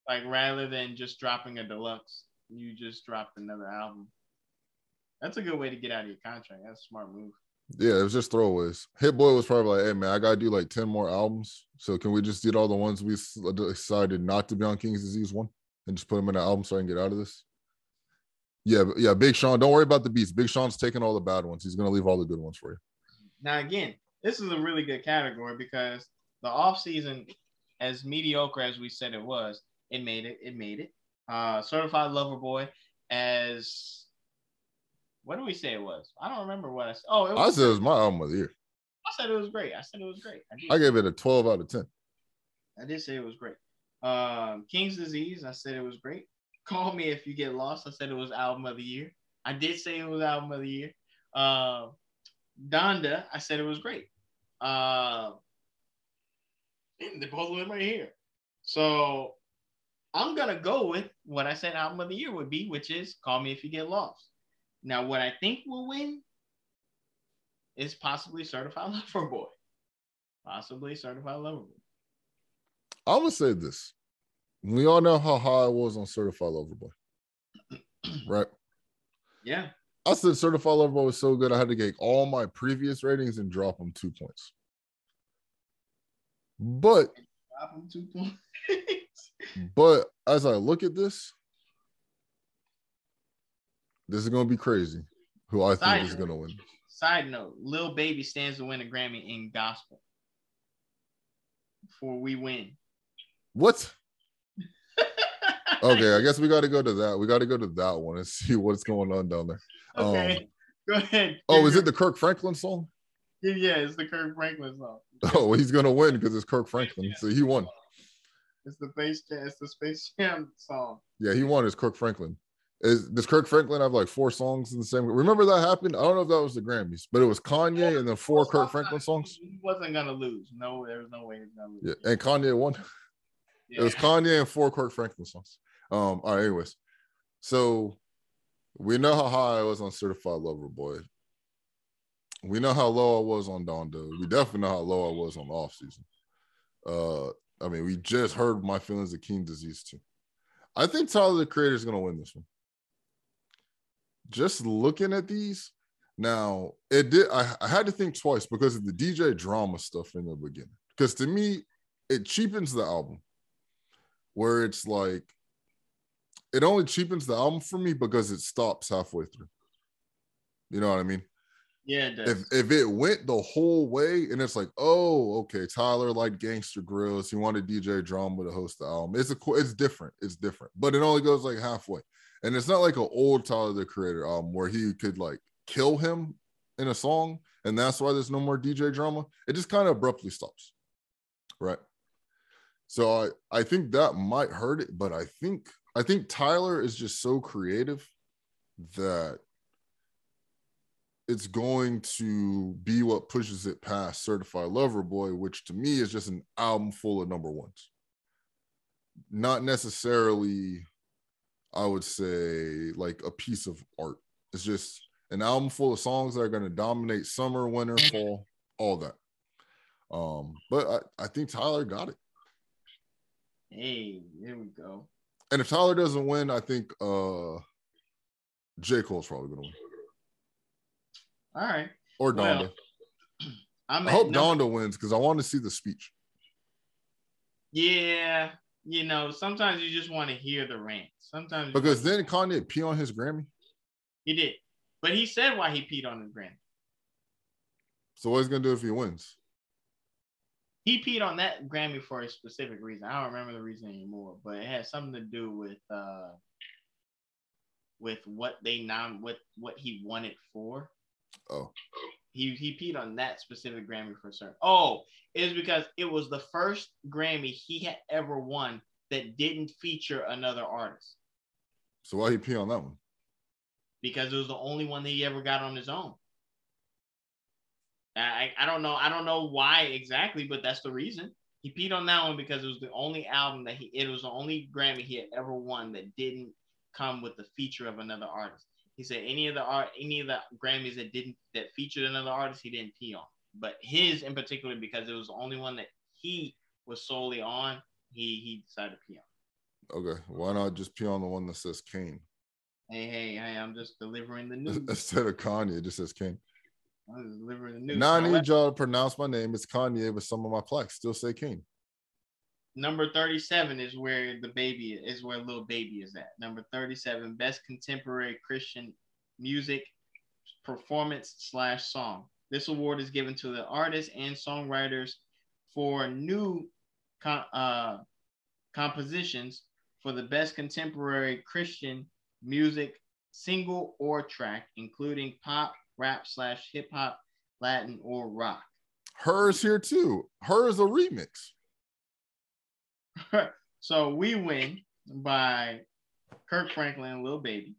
Like rather than just dropping a deluxe, you just dropped another album. That's a good way to get out of your contract. That's a smart move. Yeah, it was just throwaways. Hit Boy was probably like, hey, man, I got to do like 10 more albums. So can we just do all the ones we decided not to be on King's Disease 1 and just put them in an album so I can get out of this? Yeah, Big Sean, don't worry about the beats. Big Sean's taking all the bad ones. He's going to leave all the good ones for you. Now, again, this is a really good category because the offseason, as mediocre as we said it was, it made it. Certified Lover Boy, as what did we say it was? I don't remember what I said. Oh, I said it was my album of the year. I said it was great. I gave it a 12 out of 10. I did say it was great. King's Disease, I said it was great. Call Me If You Get Lost, I said it was album of the year. I did say it was album of the year. Donda, I said it was great. They're both living right here. So I'm going to go with what I said album of the year would be, which is Call Me If You Get Lost. Now, what I think will win is possibly Certified Lover Boy. I'm going to say this. We all know how high I was on Certified Lover Boy. Right? Yeah. I said Certified Lover Boy was so good, I had to take all my previous ratings and drop them 2 points. But as I look at this, this is going to be crazy who I think is going to win. Side note, Lil Baby stands to win a Grammy in gospel. Before we win. What? Okay, I guess we got to go to that. We got to go to that one and see what's going on down there. Okay, go ahead. Oh, is it the Kirk Franklin song? Yeah, it's the Kirk Franklin song. Oh, he's going to win because it's Kirk Franklin, so he won. It's the Space Jam song. Yeah, he won. It's Kirk Franklin. Does Kirk Franklin have like 4 songs in the same? Remember that happened? I don't know if that was the Grammys, but it was Kanye and then 4 Kirk Franklin songs. He wasn't going to lose. No, there was no way he was going to lose. Yeah, and Kanye won. Yeah. It was Kanye and 4 Kirk Franklin songs. All right, anyways. So we know how high I was on Certified Lover Boy. We know how low I was on Donda. We definitely know how low I was on the offseason. I mean, we just heard my feelings of King's Disease 2. I think Tyler the Creator is going to win this one. Just looking at these now, it did. I had to think twice because of the DJ drama stuff in the beginning. Because to me, it cheapens the album. Where it's like, it only cheapens the album for me because it stops halfway through. You know what I mean? Yeah, it does. If it went the whole way and it's like, oh, okay, Tyler liked gangster grills, he wanted DJ drama to host the album. It's different, but it only goes like halfway, and it's not like an old Tyler the Creator album where he could like kill him in a song, and that's why there's no more DJ drama. It just kind of abruptly stops, right? So I think that might hurt it, but I think Tyler is just so creative that it's going to be what pushes it past Certified Lover Boy, which to me is just an album full of number ones. Not necessarily, I would say, like a piece of art. It's just an album full of songs that are going to dominate summer, winter, fall, all that. But I think Tyler got it. Hey, here we go. And if Tyler doesn't win, I think J. Cole's probably going to win. All right. Or Donda. Well, I hope Donda wins because I want to see the speech. Yeah. You know, sometimes you just want to hear the rant. Sometimes. Because then Kanye pee on his Grammy? He did. But he said why he peed on his Grammy. So what is he going to do if he wins? He peed on that Grammy for a specific reason. I don't remember the reason anymore, but it had something to do with what they what he won it for. Oh, he peed on that specific Grammy for certain. Oh, it's because it was the first Grammy he had ever won that didn't feature another artist. So why he pee on that one? Because it was the only one that he ever got on his own. I don't know. I don't know why exactly, but that's the reason he peed on that one, because it was the only album that it was the only Grammy he had ever won that didn't come with the feature of another artist. He said any of the Grammys that featured another artist, he didn't pee on. But his in particular, because it was the only one that he was solely on, he decided to pee on. Okay, why not just pee on the one that says Kane? Hey, I'm just delivering the news. Instead of Kanye, it just says Kane. I'm just delivering the news. Now I need y'all to pronounce my name. It's Kanye, but some of my plaques still say Kane. Number 37 is where Lil Baby is at. Number 37, best contemporary Christian music performance / song. This award is given to the artists and songwriters for new compositions for the best contemporary Christian music single or track, including pop, rap / hip hop, Latin or rock. Her is here too. Her is a remix. So we win by Kirk Franklin and Lil Baby.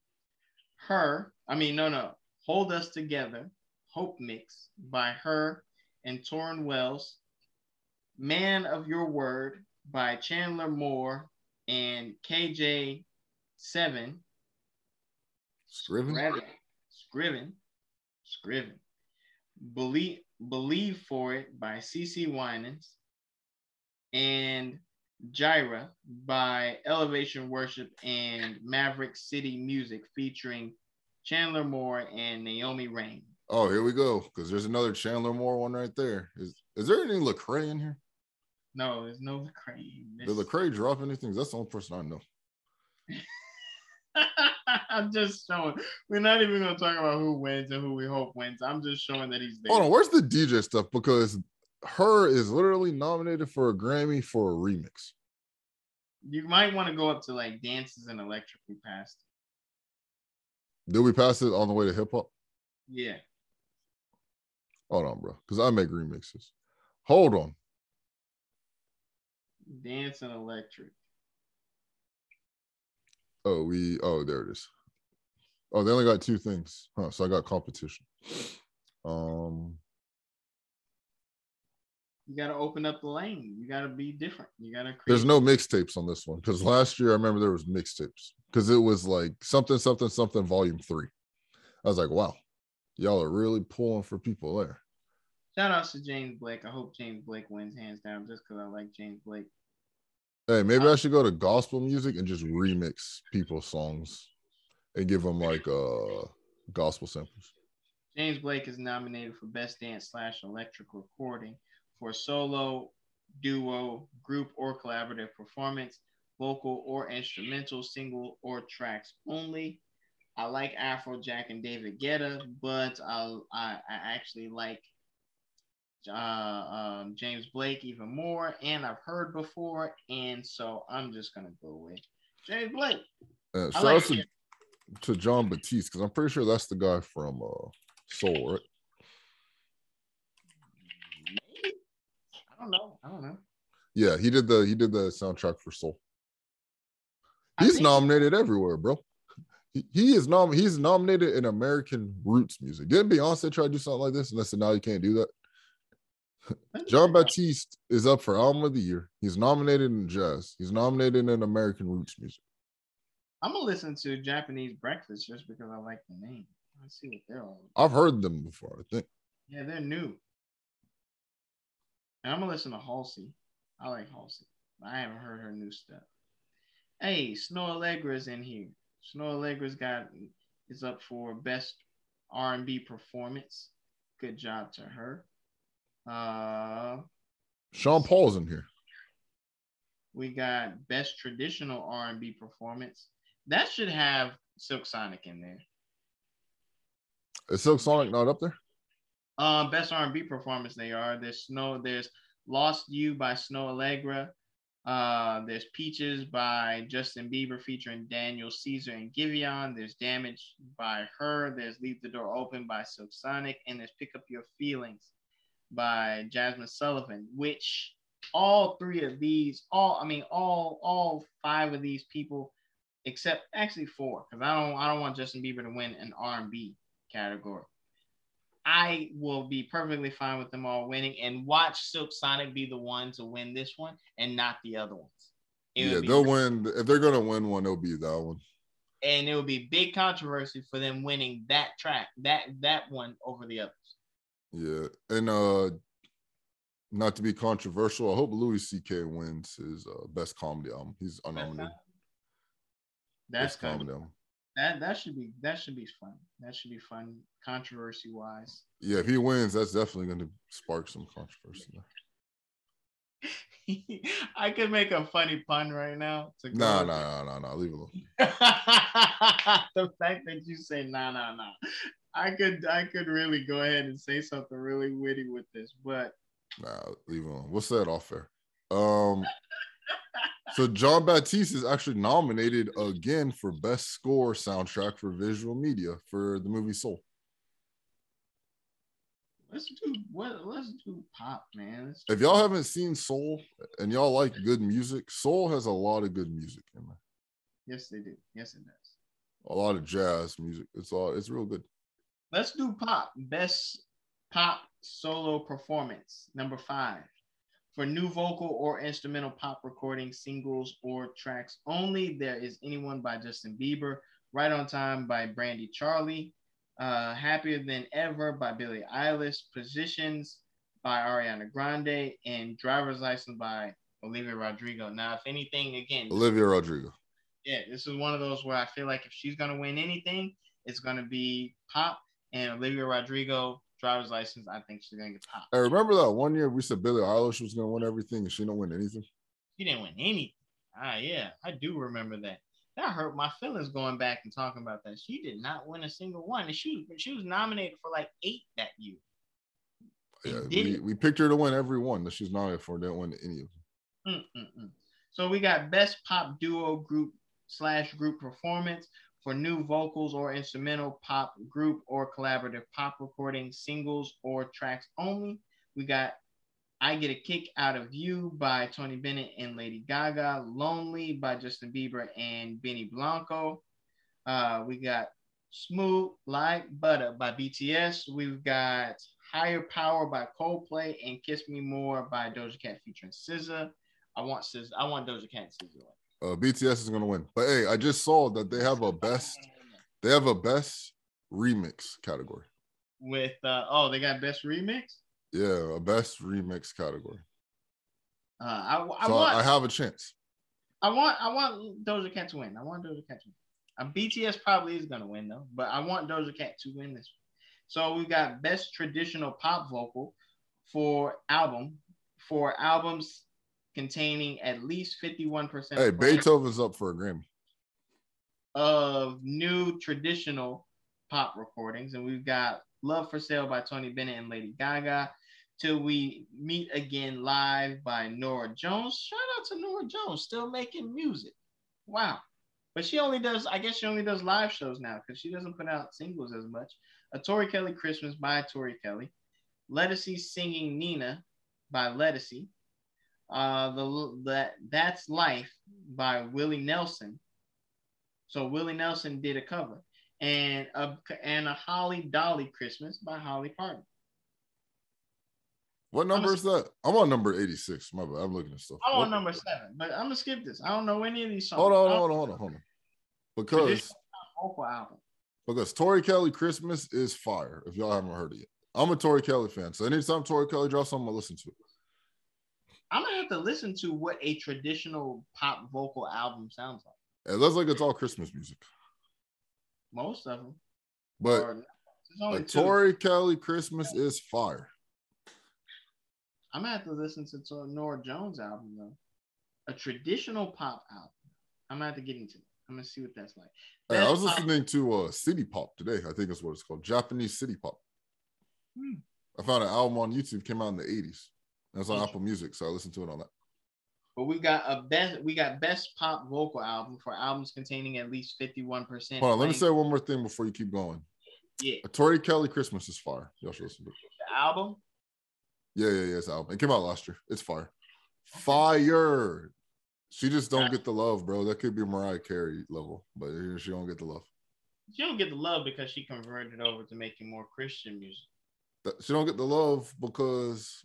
Hold Us Together, Hope Mix by Her and Torrin Wells. Man of Your Word by Chandler Moore and KJ7. Scriven. Believe for It by CeCe Winans. And Gyra by Elevation Worship and Maverick City Music featuring Chandler Moore and Naomi Raine. Oh, here we go, because there's another Chandler Moore one right there. Is there any Lecrae in here? No, there's no Lecrae. Did Lecrae drop anything? That's the only person I know. I'm just showing. We're not even going to talk about who wins and who we hope wins. I'm just showing that he's there. Hold on, where's the DJ stuff? Because Her is literally nominated for a Grammy for a remix. You might want to go up to like Dances and Electric. We passed. Did we pass it on the way to hip hop? Yeah. Hold on, bro, because I make remixes. Hold on. Dance and Electric. Oh, there it is. Oh, they only got two things. Huh, so I got competition. You got to open up the lane. You got to be different. You got to create. There's no mixtapes on this one, because last year I remember there was mixtapes, because it was like something Volume 3. I was like, wow, y'all are really pulling for people there. Shout out to James Blake. I hope James Blake wins hands down, just because I like James Blake. Hey, maybe I should go to gospel music and just remix people's songs and give them like gospel samples. James Blake is nominated for Best Dance / Electric Recording for solo, duo, group, or collaborative performance, vocal or instrumental, single, or tracks only. I like Afrojack and David Guetta, but I actually like James Blake even more, and I've heard before, and so I'm just gonna go with James Blake. Shout out to Jon Batiste, because I'm pretty sure that's the guy from Soul, right? I don't know. Yeah, he did the soundtrack for Soul. He's nominated everywhere, bro. He's nominated in American roots music. Didn't Beyonce try to do something like this? And I said, no, you can't do that. Jon Batiste is up for Album of the Year. He's nominated in jazz. He's nominated in American roots music. I'm going to listen to Japanese Breakfast just because I like the name. Let's see what they're all about. I've heard them before, I think. Yeah, they're new. And I'm going to listen to Halsey. I like Halsey. I haven't heard her new stuff. Hey, Snow Allegra's in here. Snow Allegra's is up for Best R&B Performance. Good job to her. Sean Paul's in here. We got Best Traditional R&B Performance. That should have Silk Sonic in there. Is Silk Sonic not up there? Best R&B Performance they are. There's Lost You by Snow Allegra. There's Peaches by Justin Bieber featuring Daniel Caesar and Giveon. There's Damage by Her. There's Leave the Door Open by Silk Sonic. And there's Pick Up Your Feelings by Jasmine Sullivan, which all five of these people, except actually four, because I don't want Justin Bieber to win an R&B category. I will be perfectly fine with them all winning and watch Silk Sonic be the one to win this one and not the other ones. Win. If they're gonna win one, it'll be that one. And it will be big controversy for them winning that track, that one over the others. Yeah, and not to be controversial, I hope Louis C.K. wins his best comedy album. He's unnominated. That's comedy album. That should be fun. That should be fun, controversy wise. Yeah, if he wins, that's definitely going to spark some controversy. I could make a funny pun right now. No, leave it alone. The fact that you say no. I could really go ahead and say something really witty with this, but leave it alone. What's that off air? So Jon Batiste is actually nominated again for Best Score Soundtrack for Visual Media for the movie Soul. Let's do pop, man. If y'all haven't seen Soul and y'all like good music, Soul has a lot of good music in there. Yes, they do. Yes, it does. A lot of jazz music. It's real good. Let's do pop. Best Pop Solo Performance, number 5. For new vocal or instrumental pop recording, singles, or tracks only, there is Anyone by Justin Bieber, Right on Time by Brandi Carlile, Happier Than Ever by Billie Eilish, Positions by Ariana Grande, and Driver's License by Olivia Rodrigo. Now, if anything, again, Olivia Rodrigo. Yeah, this is one of those where I feel like if she's going to win anything, it's going to be pop, and Olivia Rodrigo, Driver's License, I think she's gonna get popped. I remember that one year we said Billie Eilish was gonna win everything and she didn't win anything. She didn't win anything. Ah, yeah, I do remember that. That hurt my feelings going back and talking about that. She did not win a single one, and she was nominated for like 8 that year. Yeah, we picked her to win every one that she's nominated for, didn't win any of them. So we got Best Pop Duo Group / Group Performance. For new vocals or instrumental pop, group or collaborative pop recording, singles or tracks only, we got I Get a Kick Out of You by Tony Bennett and Lady Gaga, Lonely by Justin Bieber and Benny Blanco. We got Smooth Like Butter by BTS. We've got Higher Power by Coldplay and Kiss Me More by Doja Cat featuring SZA. I want Doja Cat and SZA. BTS is gonna win, but hey, I just saw that they have a best remix category. With they got best remix. Yeah, a best remix category. I have a chance. I want Doja Cat to win. BTS probably is gonna win though, but I want Doja Cat to win this one. So we've got best traditional pop vocal for albums containing at least 51%. Hey, Beethoven's up for a Grammy. Of new traditional pop recordings, and we've got Love for Sale by Tony Bennett and Lady Gaga. Till We Meet Again Live by Norah Jones. Shout out to Norah Jones, still making music. Wow. But she only does live shows now because she doesn't put out singles as much. A Tori Kelly Christmas by Tori Kelly. Lettucey Singing Nina by Lettucey. That's Life by Willie Nelson. So Willie Nelson did a cover. And a Holly Dolly Christmas by Holly Parton. What number is that? I'm on number 86. My bad. I'm looking at stuff. I'm on number 7, but I'm gonna skip this. I don't know any of these songs. Hold on. Because Tori Kelly Christmas is fire. If y'all haven't heard it yet, I'm a Tori Kelly fan. So anytime Tori Kelly drops something, I listen to it. I'm gonna have to listen to what a traditional pop vocal album sounds like. It looks like it's all Christmas music. Most of them. But a Tori Kelly Christmas is fire. I'm going to have to listen to Norah Jones' album, though. A traditional pop album. I'm going to have to get into it. I'm going to see what that's like. Hey, I was listening to City Pop today. I think that's what it's called. Japanese City Pop. I found an album on YouTube. Came out in the 80s. That's on Apple Music, so I listened to it on that. But we got best pop vocal album for albums containing at least 51%. Hold on, let me say one more thing before you keep going. Yeah. A Tori Kelly Christmas is fire. Y'all should listen to it. The album? Yeah, it's an album. It came out last year. It's fire. Fire. She just don't get the love, bro. That could be Mariah Carey level, but she don't get the love. She don't get the love because she converted over to making more Christian music. She don't get the love because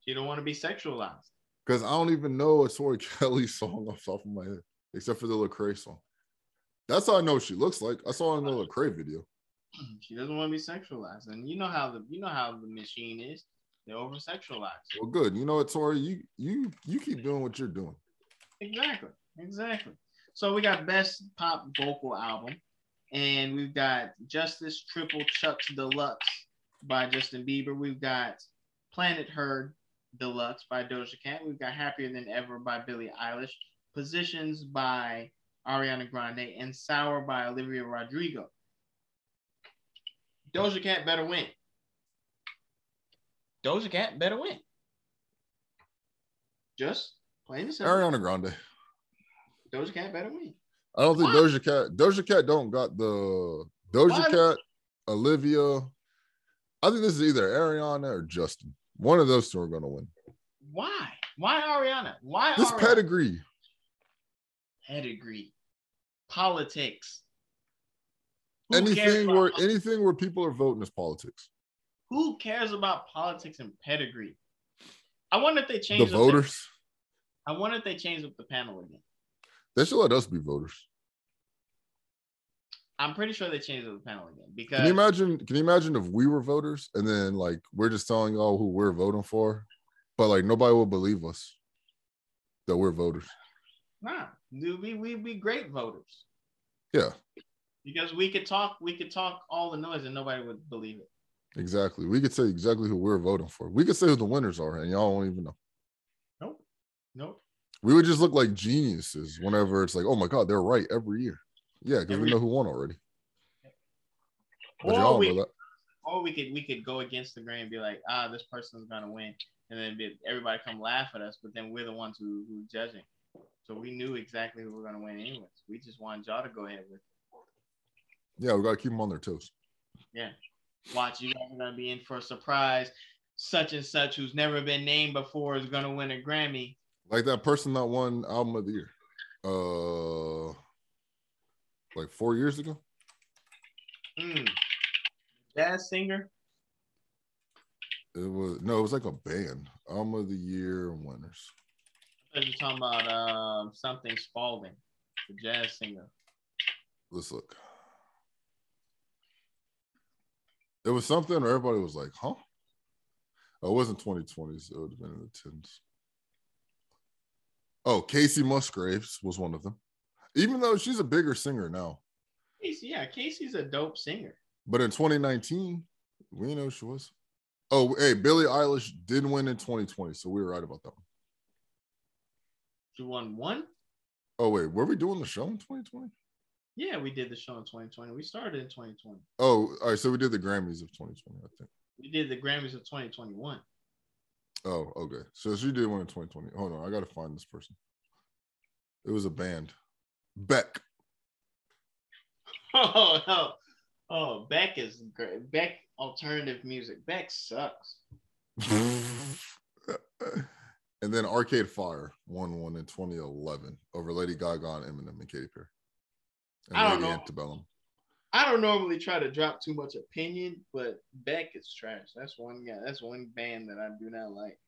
she don't want to be sexualized. Because I don't even know a Tori Kelly song off the top of my head, except for the Lecrae song. That's how I know she looks like. I saw her in the Lecrae video. She doesn't want to be sexualized, and you know how the machine is. They're over sexualized. Well, good. You know what, Tori? You keep doing what you're doing. Exactly. So we got best pop vocal album, and we've got Justice Triple Chuck's Deluxe by Justin Bieber. We've got Planet Her Deluxe by Doja Cat. We've got Happier Than Ever by Billie Eilish, Positions by Ariana Grande, and Sour by Olivia Rodrigo. Doja Cat better win. Just plain and simple. Ariana Grande. Doja Cat better win. I don't think Doja Cat don't got the Doja Cat, Olivia. I think this is either Ariana or Justin. One of those two are going to win. Why? Why Ariana? Why this Ariana? Pedigree. Pedigree. Politics. Anything where people are voting is politics. Who cares about politics and pedigree? I wonder if they change the voters. I wonder if they change up the panel again. They should let us be voters. I'm pretty sure they changed the panel again because. Can you imagine if we were voters and then like we're just telling y'all who we're voting for, but like nobody will believe us that we're voters. Nah, dude, we'd be great voters. Yeah. Because we could talk all the noise and nobody would believe it. Exactly. We could say exactly who we're voting for. We could say who the winners are and y'all won't even know. Nope. We would just look like geniuses whenever it's like, oh my God, they're right every year. Yeah, because we know who won already. Or we could go against the grain and be like, this person's gonna win, and then everybody come laugh at us, but then we're the ones who judging. So we knew exactly who we're gonna win anyways. We just wanted y'all to go ahead with it. Yeah, we gotta keep them on their toes. Yeah. Watch, you guys are gonna be in for a surprise. Such and such who's never been named before is gonna win a Grammy. Like that person that won album of the year. Like 4 years ago? Jazz singer? It was like a band. Album of the year winners. I thought you were talking about something Spalding, the jazz singer. Let's look. It was something where everybody was like, huh? It wasn't 2020s. It would have been in the 10s. Oh, Casey Musgraves was one of them. Even though she's a bigger singer now. Yeah, Casey's a dope singer. But in 2019, we didn't know who she was. Oh, hey, Billie Eilish did win in 2020, so we were right about that one. She won one? Oh, wait, were we doing the show in 2020? Yeah, we did the show in 2020. We started in 2020. Oh, all right, so we did the Grammys of 2020, I think. We did the Grammys of 2021. Oh, okay. So she did one in 2020. Hold on, I gotta find this person. It was a band. Beck. Oh no. Oh, Beck is great. Beck alternative music. Beck sucks. And then Arcade Fire won one in 2011 over Lady Gaga and Eminem and Katy Perry. And I don't know. Antebellum. I don't normally try to drop too much opinion, but Beck is trash. That's one guy. That's one band that I do not like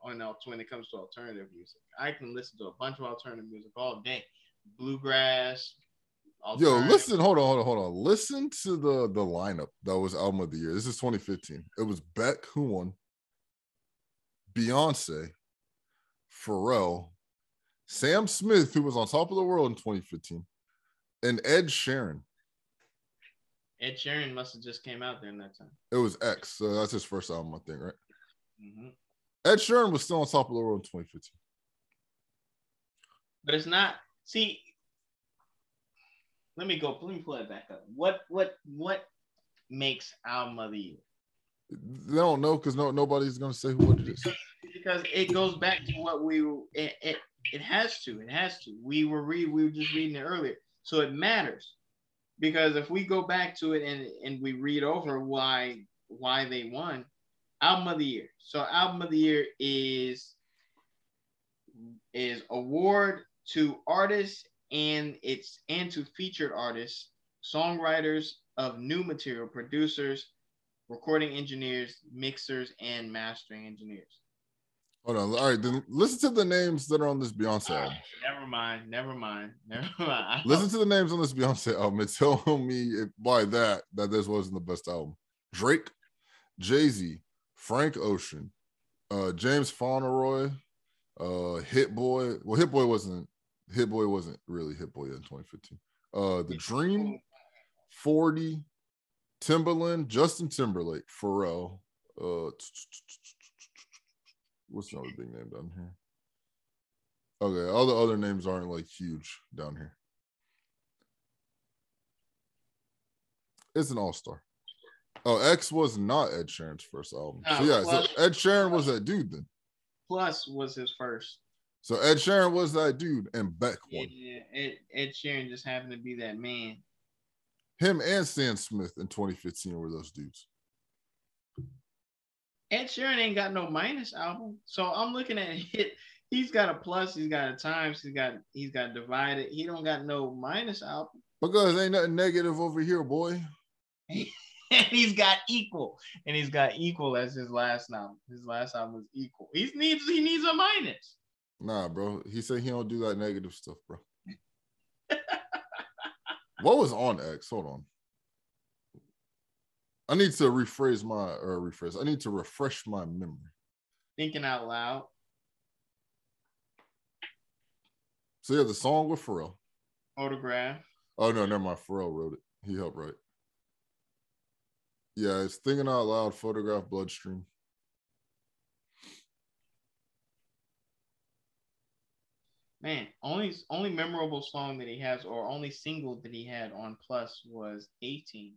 when it comes to alternative music. I can listen to a bunch of alternative music all day. Bluegrass. Yo, listen. Hold on. Listen to the lineup that was album of the year. This is 2015. It was Beck who won. Beyonce, Pharrell, Sam Smith, who was on top of the world in 2015, and Ed Sheeran. Ed Sheeran must have just came out during that time. It was X, so that's his first album, I think, right? Mm-hmm. Ed Sheeran was still on top of the world in 2015. But it's not. See, let me pull it back up. What makes album of the year? They don't know because nobody's gonna say what it is. Because it goes back to what we it has to. We were just reading it earlier, so it matters. Because if we go back to it and we read over why they won, album of the year. So album of the year is award to artists and to featured artists, songwriters of new material, producers, recording engineers, mixers, and mastering engineers. Hold on. All right, then listen to the names that are on this Beyonce album. Never mind. Listen to the names on this Beyonce album and tell me by that this wasn't the best album. Drake, Jay-Z, Frank Ocean, James Fauntleroy, Hit Boy. Well, Hit Boy wasn't really Hit Boy yet in 2015. The Dream, 40, Timbaland, Justin Timberlake, Pharrell. What's another big name down here? Okay, all the other names aren't like huge down here. It's an all-star. Oh, X was not Ed Sheeran's first album. So yeah, so Ed Sheeran was that dude then. Plus was his first. So Ed Sheeran was that dude and Beck won. Yeah, Ed Sheeran just happened to be that man. Him and Stan Smith in 2015 were those dudes. Ed Sheeran ain't got no minus album, so I'm looking at it. He's got a plus, he's got a times, he's got divided. He don't got no minus album because ain't nothing negative over here, boy. And he's got equal as his last album. His last album was equal. He needs a minus. Nah, bro. He said he don't do that negative stuff, bro. What was on X? Hold on. I need to I need to refresh my memory. Thinking out loud. So yeah, the song with Pharrell. Photograph. Oh no, never mind. Pharrell wrote it. He helped write it. Yeah, it's Thinking Out Loud, Photograph, Bloodstream. Man, only memorable song that he has, or only single that he had on Plus was 18.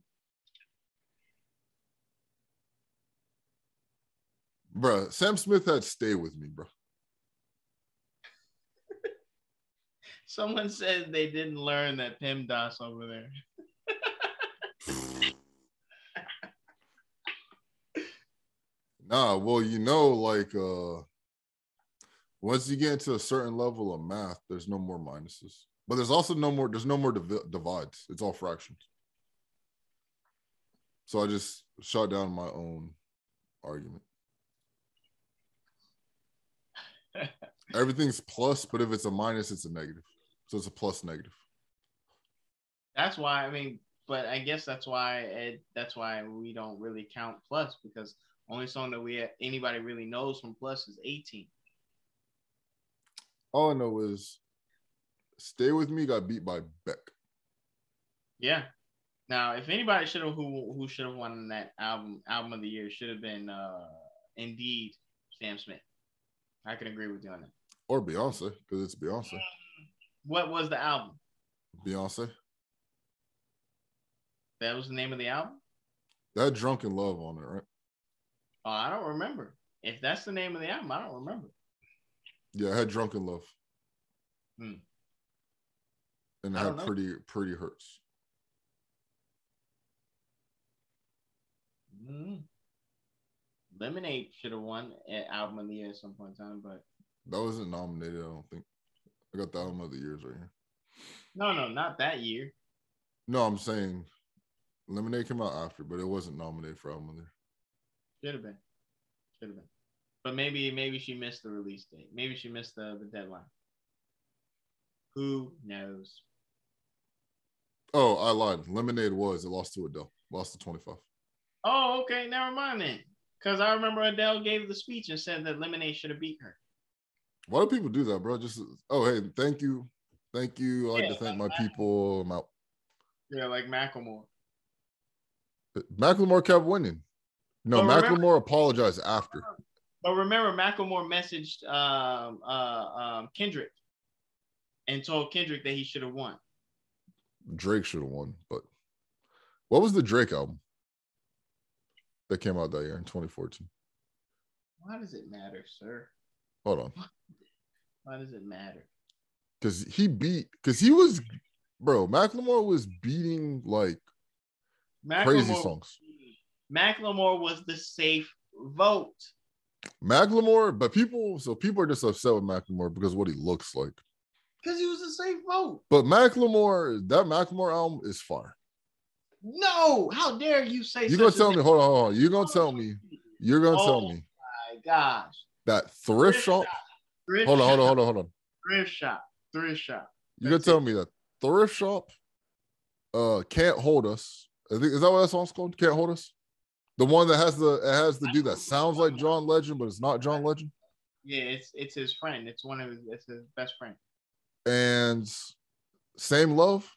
Bruh, Sam Smith had Stay With Me, bro. Someone said they didn't learn that PEMDAS over there. Nah, well, once you get into a certain level of math, there's no more minuses. But there's also no more divides. It's all fractions. So I just shot down my own argument. Everything's plus, but if it's a minus, it's a negative. So it's a plus negative. That's why, I guess that's why we don't really count Plus, because only song that anybody really knows from Plus is 18. All I know is Stay With Me got beat by Beck. Yeah. Now, if anybody should have who should have won that album of the year, should have been indeed Sam Smith. I can agree with you on that. Or Beyonce, because it's Beyonce. What was the album? Beyonce. That was the name of the album? That Drunken Love on it, right? Oh, I don't remember. If that's the name of the album, I don't remember. Yeah, I had Drunken Love. Hmm. And I had Pretty Hurts. Mm-hmm. Lemonade should have won at album of the year at some point in time, but that wasn't nominated. I don't think. I got the album of the years right here. No, not that year. No, I'm saying Lemonade came out after, but it wasn't nominated for album of the year. Should have been. But maybe she missed the release date. Maybe she missed the deadline. Who knows? Oh, I lied. Lemonade was. It lost to Adele. Lost to 25. Oh, okay. Never mind then. Because I remember Adele gave the speech and said that Lemonade should have beat her. Why do people do that, bro? Just, oh, hey, thank you. Thank you. I like to thank my people. I'm out. Yeah, like Macklemore. Macklemore kept winning. No, Macklemore apologized after. But remember, Macklemore messaged Kendrick and told Kendrick that he should have won. Drake should have won. But what was the Drake album that came out that year in 2014? Why does it matter, sir? Hold on. Why does it matter? Because Macklemore was beating like crazy songs. Macklemore was the safe vote. Macklemore, people are just upset with Macklemore because of what he looks like. Because he was the safe vote. But Macklemore, that Macklemore album is fire. No, how dare you say? You're gonna tell me. Hold on. You're gonna tell me. Oh my gosh. That thrift shop. Hold on. Thrift shop. You're gonna tell me that Thrift Shop Can't Hold Us. I think, is that what that song's called? Can't Hold Us. The one that has the dude that sounds like John Legend, but it's not John Legend. Yeah, it's his friend. It's his best friend. And Same Love.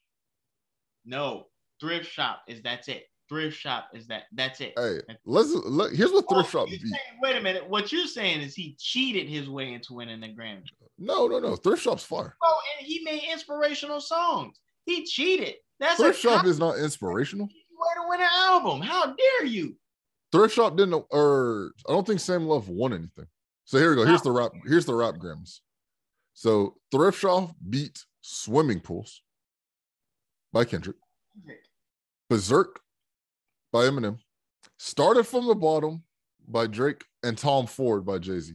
No. Thrift Shop is that. That's it. Hey, here's what Thrift Shop beat. Wait a minute. What you're saying is he cheated his way into winning the Grammy. No. Thrift Shop's fire. Oh, and he made inspirational songs. He cheated. Thrift Shop is not inspirational. Way to win an album. How dare you? Thrift Shop didn't, or I don't think Same Love won anything. So here we go. Here's the rap Grammys. So Thrift Shop beat Swimming Pools by Kendrick. Berserk by Eminem, Started From the Bottom by Drake, and Tom Ford by Jay-Z.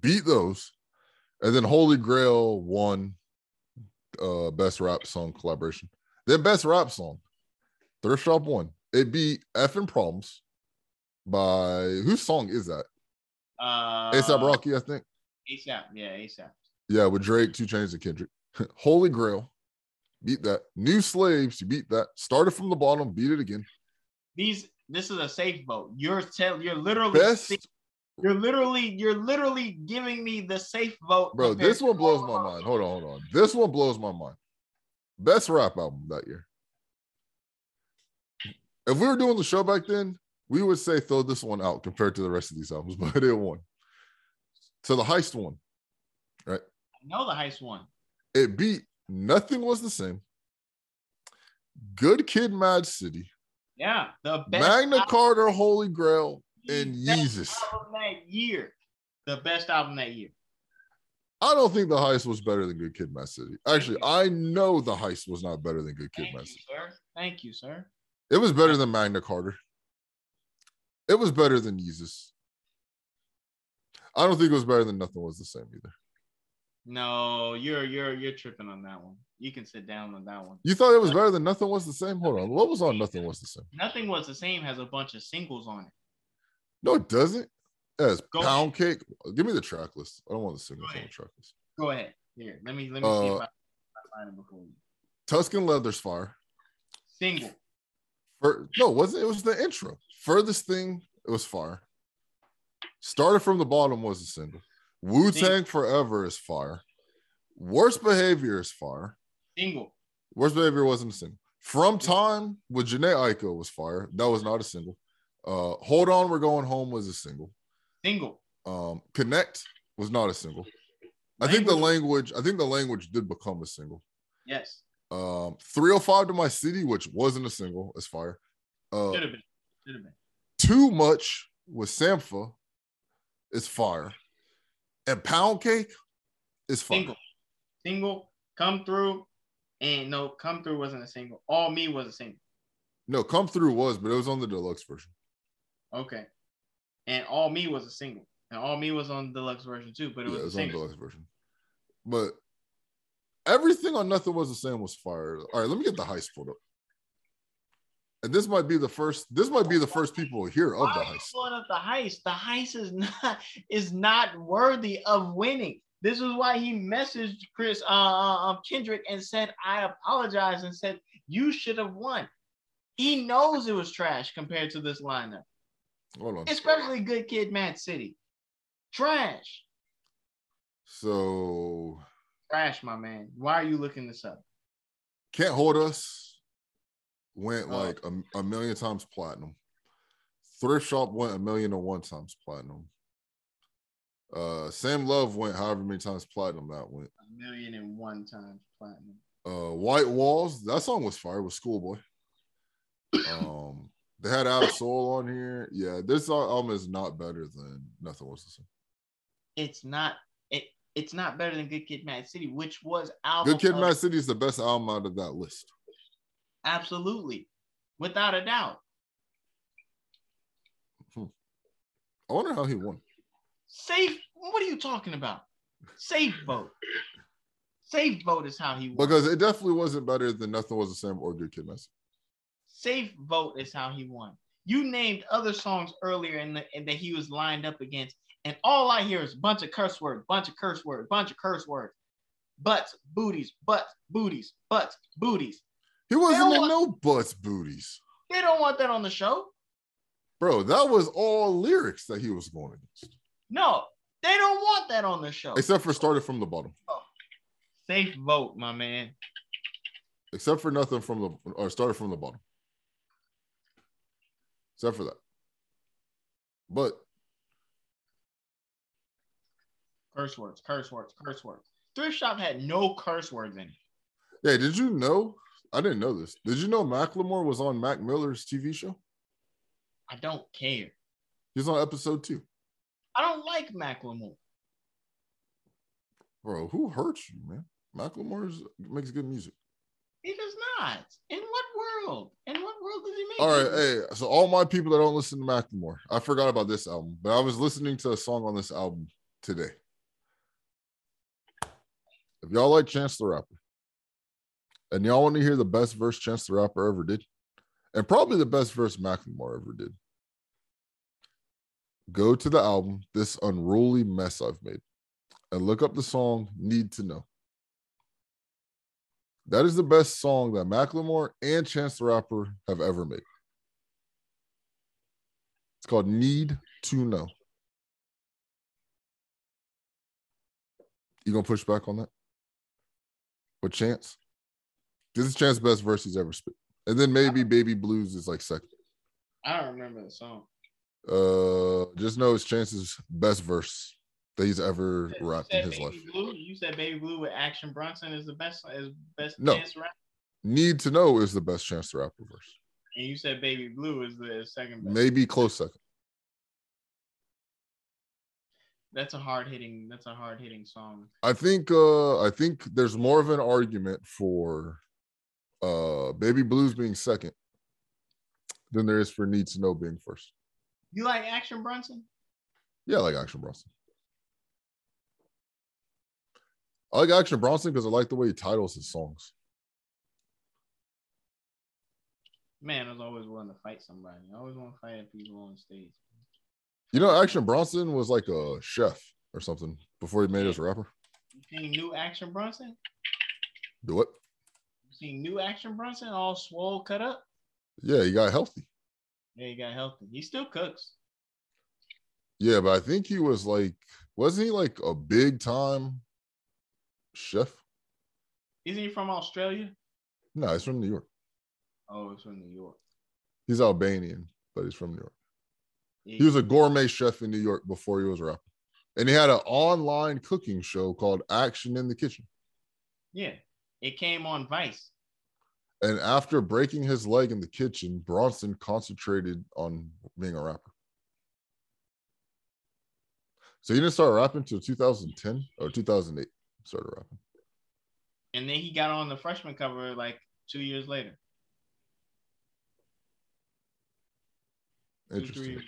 Beat those, and then Holy Grail won Best Rap Song Collaboration. Then Best Rap Song, Thrift Shop won. It beat Effing Problems by, whose song is that? A$AP Rocky, I think. A$AP. Yeah, with Drake, 2 Chainz, and Kendrick. Holy Grail. Beat that. New Slaves, you beat that. Started From the Bottom, beat it again. This is a safe vote. You're literally giving me the safe vote. Bro, this one blows my mind. Hold on. This one blows my mind. Best rap album that year. If we were doing the show back then, we would say throw this one out compared to the rest of these albums, but it won. So the heist one, right? I know the heist one. It beat Nothing Was the Same, Good Kid, Mad City. Yeah, the best Magna Carta, Holy Grail, and Yeezus. The best album that year. I don't think The Heist was better than Good Kid, Mad City. Actually, I know The Heist was not better than Good Kid, Mad City. Thank you, sir. It was better than Magna Carta. It was better than Yeezus. I don't think it was better than Nothing Was the Same either. No, you're tripping on that one. You can sit down on that one. You thought it was better than Nothing Was the Same? Hold on. What was on Nothing Was the Same? Nothing Was the Same has a bunch of singles on it. No, it doesn't. It has Pound Cake. Give me the track list. I don't want the singles on the track list. Go ahead. Here, let me see if I find it before you. Tuscan Leather's fire. Single. It was the intro. Furthest Thing, it was fire. Started From the Bottom was a single. Wu-Tang Forever is fire. Worst Behavior is fire. Single. Worst Behavior wasn't a single. From Time with Jhené Aiko was fire. That was not a single. Hold On, We're Going Home was a single. Single. Connect was not a single. Language. I think the language did become a single. Yes. 305 to My City, which wasn't a single, is fire. Should have been. Too Much with Sampha is fire. And Pound Cake is fire. Single. Come Through. And no, Come Through wasn't a single. All Me was a single. No, Come Through was, but it was on the deluxe version. Okay. And All Me was a single. And All Me was on the deluxe version too, but it was on the deluxe version. But everything on Nothing Was the Same was fire. All right, let me get the heist pulled up. And this might be the first. This might be the first people here of the heist. Pulling up the heist. The heist is not worthy of winning. This is why he messaged Kendrick and said, "I apologize," and said, "You should have won." He knows it was trash compared to this lineup. Hold on. Especially Good Kid, Mad City. Trash. So. Trash, my man. Why are you looking this up? Can't Hold Us went like a million times platinum. Thrift Shop went 1,001,001 times platinum. Same Love went however many times platinum that went. 1,001,001 times platinum. White Walls, that song was fire with Schoolboy. They had Out of Soul on here. Yeah, this album is not better than Nothing Was the Same. It's not better than Good Kid, Mad City, which was album. Good Kid, Mad City is the best album out of that list. Absolutely, without a doubt. I wonder how he won. Safe? What are you talking about? Safe vote. Safe vote is how he won. Because it definitely wasn't better than Nothing Was the Same or Good Kid, Mad City. Safe vote is how he won. You named other songs earlier and that he was lined up against, and all I hear is bunch of curse words. Butts, booties, butts, booties, butts, booties. He wasn't in no butts, booties. They don't want that on the show. Bro, that was all lyrics that he was going against. No, they don't want that on the show. Except for Started From the Bottom. Oh. Safe vote, my man. Except for Nothing From the, or Started From the Bottom. Except for that. But. Curse words. Thrift Shop had no curse words in it. Yeah, did you know? I didn't know this. Did you know Macklemore was on Mac Miller's TV show? I don't care. He's on episode 2. I don't like Macklemore. Bro, who hurts you, man? Macklemore makes good music. He does not. In what world? In what world does he make? All right, hey. So all my people that don't listen to Macklemore, I forgot about this album, but I was listening to a song on this album today. If y'all like Chance the Rapper, and y'all want to hear the best verse Chance the Rapper ever did, and probably the best verse Macklemore ever did, go to the album This Unruly Mess I've Made and look up the song Need to Know. That is the best song that Macklemore and Chance the Rapper have ever made. It's called Need to Know. You gonna push back on that? With Chance? This is Chance's best verse he's ever spit. And then maybe Baby Blues is like second. I don't remember the song. Just know it's Chance's best verse that he's ever rapped in his Baby life. Blue? You said Baby Blue with Action Bronson is the best. Is best no. Chance rap. Need to Know is the best Chance to Rap verse. And you said Baby Blue is the second best. Maybe close second. That's a hard hitting song. I think there's more of an argument for Baby Blues being second than there is for Need to Know being first. You like Action Bronson? Yeah, I like Action Bronson. I like Action Bronson because I like the way he titles his songs. Man, I was always willing to fight somebody. I always want to fight at people on stage. You know, Action Bronson was like a chef or something before he made us a rapper. You seen new Action Bronson? Do what? You seen new Action Bronson all swole, cut up? Yeah, he got healthy. He still cooks. Yeah, but I think he was like Wasn't he like a big time chef? Isn't he from Australia? No, he's from New York. Oh, he's from New York. He's Albanian, but he's from New York. Yeah. He was a gourmet chef in New York before he was a rapper. And he had an online cooking show called Action in the Kitchen. Yeah, it came on Vice. And after breaking his leg in the kitchen, Bronson concentrated on being a rapper. So he didn't start rapping until 2010 or 2008. Started rapping. And then he got on the freshman cover like 2 years later. Interesting.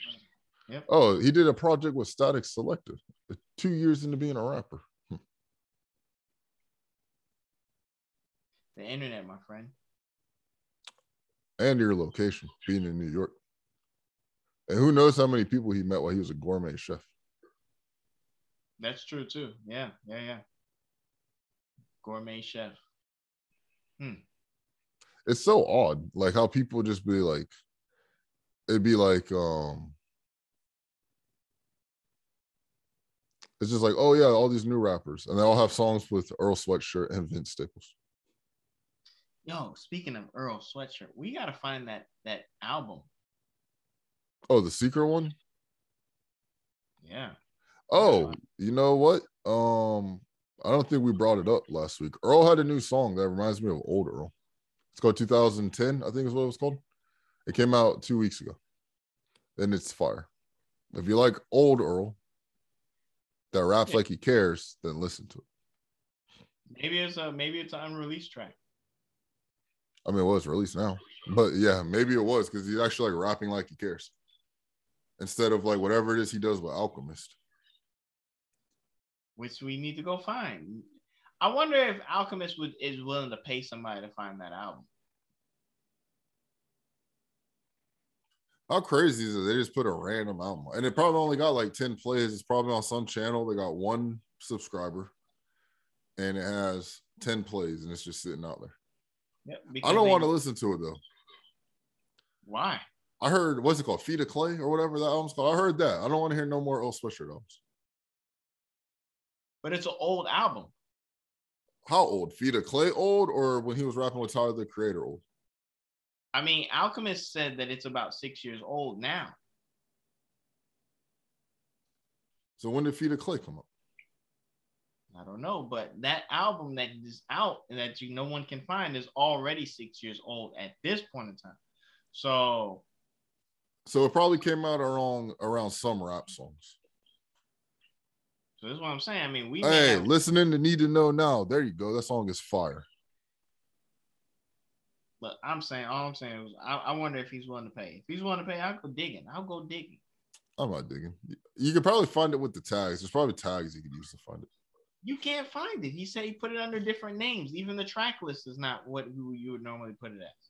Yep. Oh, he did a project with Static Selective 2 years into being a rapper. The internet, my friend. And your location, being in New York. And who knows how many people he met while he was a gourmet chef. That's true, too. Yeah. Gourmet chef. It's so odd, like, how people just be like, it'd be like, it's just like, oh, yeah, all these new rappers. And they all have songs with Earl Sweatshirt and Vince Staples. Yo, speaking of Earl Sweatshirt, we gotta find that album. Oh, the secret one? Yeah. Oh, you know what? I don't think we brought it up last week. Earl had a new song that reminds me of old Earl. It's called 2010, I think is what it was called. It came out 2 weeks ago. And it's fire. If you like old Earl that raps like he cares, then listen to it. Maybe it's an unreleased track. I mean, it was released now, but yeah, maybe it was because he's actually like rapping like he cares instead of like whatever it is he does with Alchemist, which we need to go find. I wonder if Alchemist is willing to pay somebody to find that album. How crazy is it? They just put a random album, and it probably only got like 10 plays. It's probably on some channel. They got one subscriber, and it has 10 plays, and it's just sitting out there. Yep, I don't want to listen to it though. Why? I heard, what's it called? Feet of Clay or whatever that album's called. I heard that. I don't want to hear no more Earl Sweatshirt albums. But it's an old album. How old? Feet of Clay old, or when he was rapping with Tyler the Creator old? I mean, Alchemist said that it's about 6 years old now. So when did Feet of Clay come up? I don't know, but that album that is out and that no one can find is already 6 years old at this point in time. So it probably came out around some rap songs. So that's what I'm saying. I mean, listening to Need to Know Now. There you go. That song is fire. But all I'm saying is I wonder if he's willing to pay. If he's willing to pay, I'll go digging. I'm not digging. You could probably find it with the tags. There's probably tags you could use to find it. You can't find it. He said he put it under different names. Even the track list is not what you would normally put it as.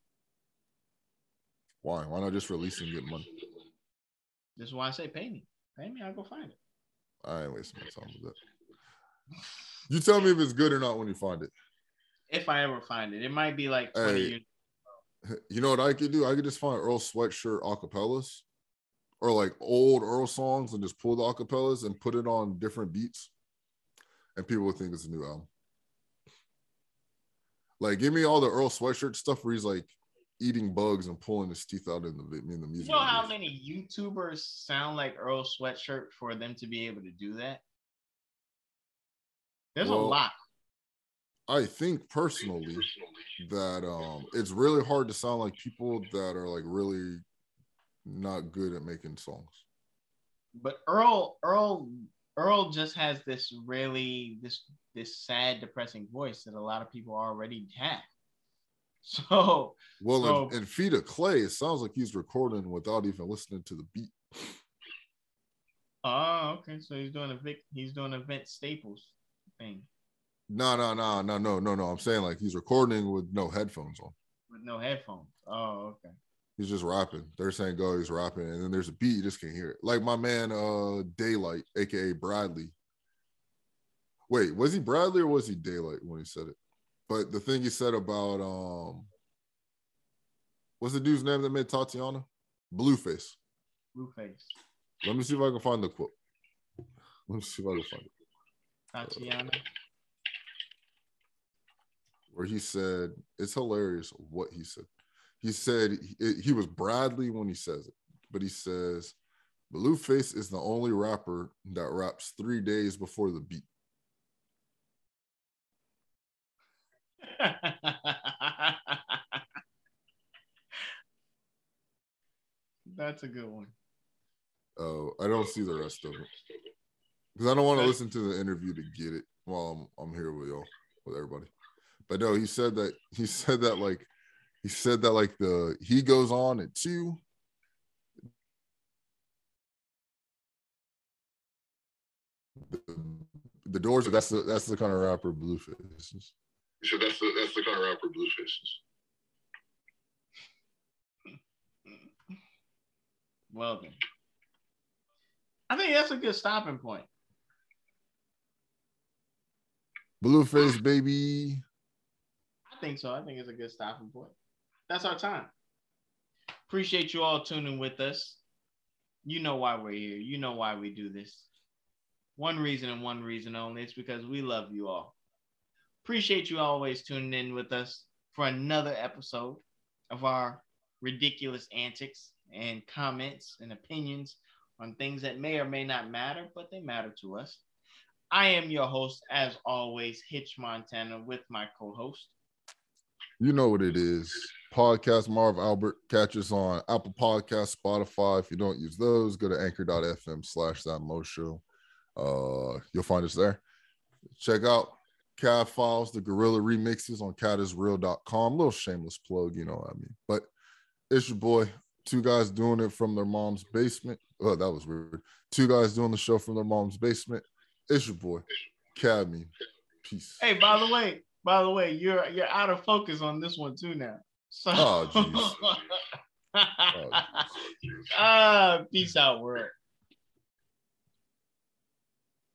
Why? Why not just release it and get money? This is why I say pay me. Pay me, I'll go find it. I ain't wasting my time with that. You tell me if it's good or not when you find it. If I ever find it. It might be like 20 years ago. You know what I could do? I could just find Earl Sweatshirt acapellas or like old Earl songs and just pull the acapellas and put it on different beats. And people will think it's a new album. Like, give me all the Earl Sweatshirt stuff where he's like eating bugs and pulling his teeth out in the music. You know how many YouTubers sound like Earl Sweatshirt for them to be able to do that? There's a lot. I think personally that it's really hard to sound like people that are like really not good at making songs. But Earl just has this really this sad, depressing voice that a lot of people already have. So in Feet of Clay, it sounds like he's recording without even listening to the beat. Oh, okay. So he's doing a Vince Staples thing. No. I'm saying like he's recording with no headphones on. With no headphones. Oh, okay. He's just rapping. They're saying go, he's rapping, and then there's a beat, you just can't hear it. Like my man Daylight, aka Bradley. Wait, was he Bradley or was he Daylight when he said it? But the thing he said about what's the dude's name that made Tatiana? Blueface. Let me see if I can find the quote. Let me see if I can find it. Tatiana. Where he said, it's hilarious what he said. He said he was Bradley when he says it, but he says, Blueface is the only rapper that raps 3 days before the beat. That's a good one. Oh, I don't see the rest of it because I don't want to listen to the interview to get it while I'm here with y'all, with everybody. But no, he said that like he goes on at 2. The Doors, that's the kind of rapper Blueface is. So that's the kind of rapper Blueface is. Well then, I think that's a good stopping point. Blueface, baby. I think so. I think it's a good stopping point. That's our time. Appreciate you all tuning with us. You know why we're here. You know why we do this. One reason and one reason only. It's because we love you all. Appreciate you always tuning in with us for another episode of our ridiculous antics and comments and opinions on things that may or may not matter, but they matter to us. I am your host, as always, Hitch Montana, with my co-host. You know what it is. Podcast Marv Albert. Catch us on Apple Podcasts, Spotify. If you don't use those, go to anchor.fm/thatmoshow. You'll find us there. Check out Cat Files, the Gorilla Remixes on CatIsReal.com. Little shameless plug, you know what I mean. But it's your boy, two guys doing it from their mom's basement. Oh, that was weird. Two guys doing the show from their mom's basement. It's your boy, Cadme. Peace. Hey, by the way, you're out of focus on this one too now. So, oh, geez. Peace out, world.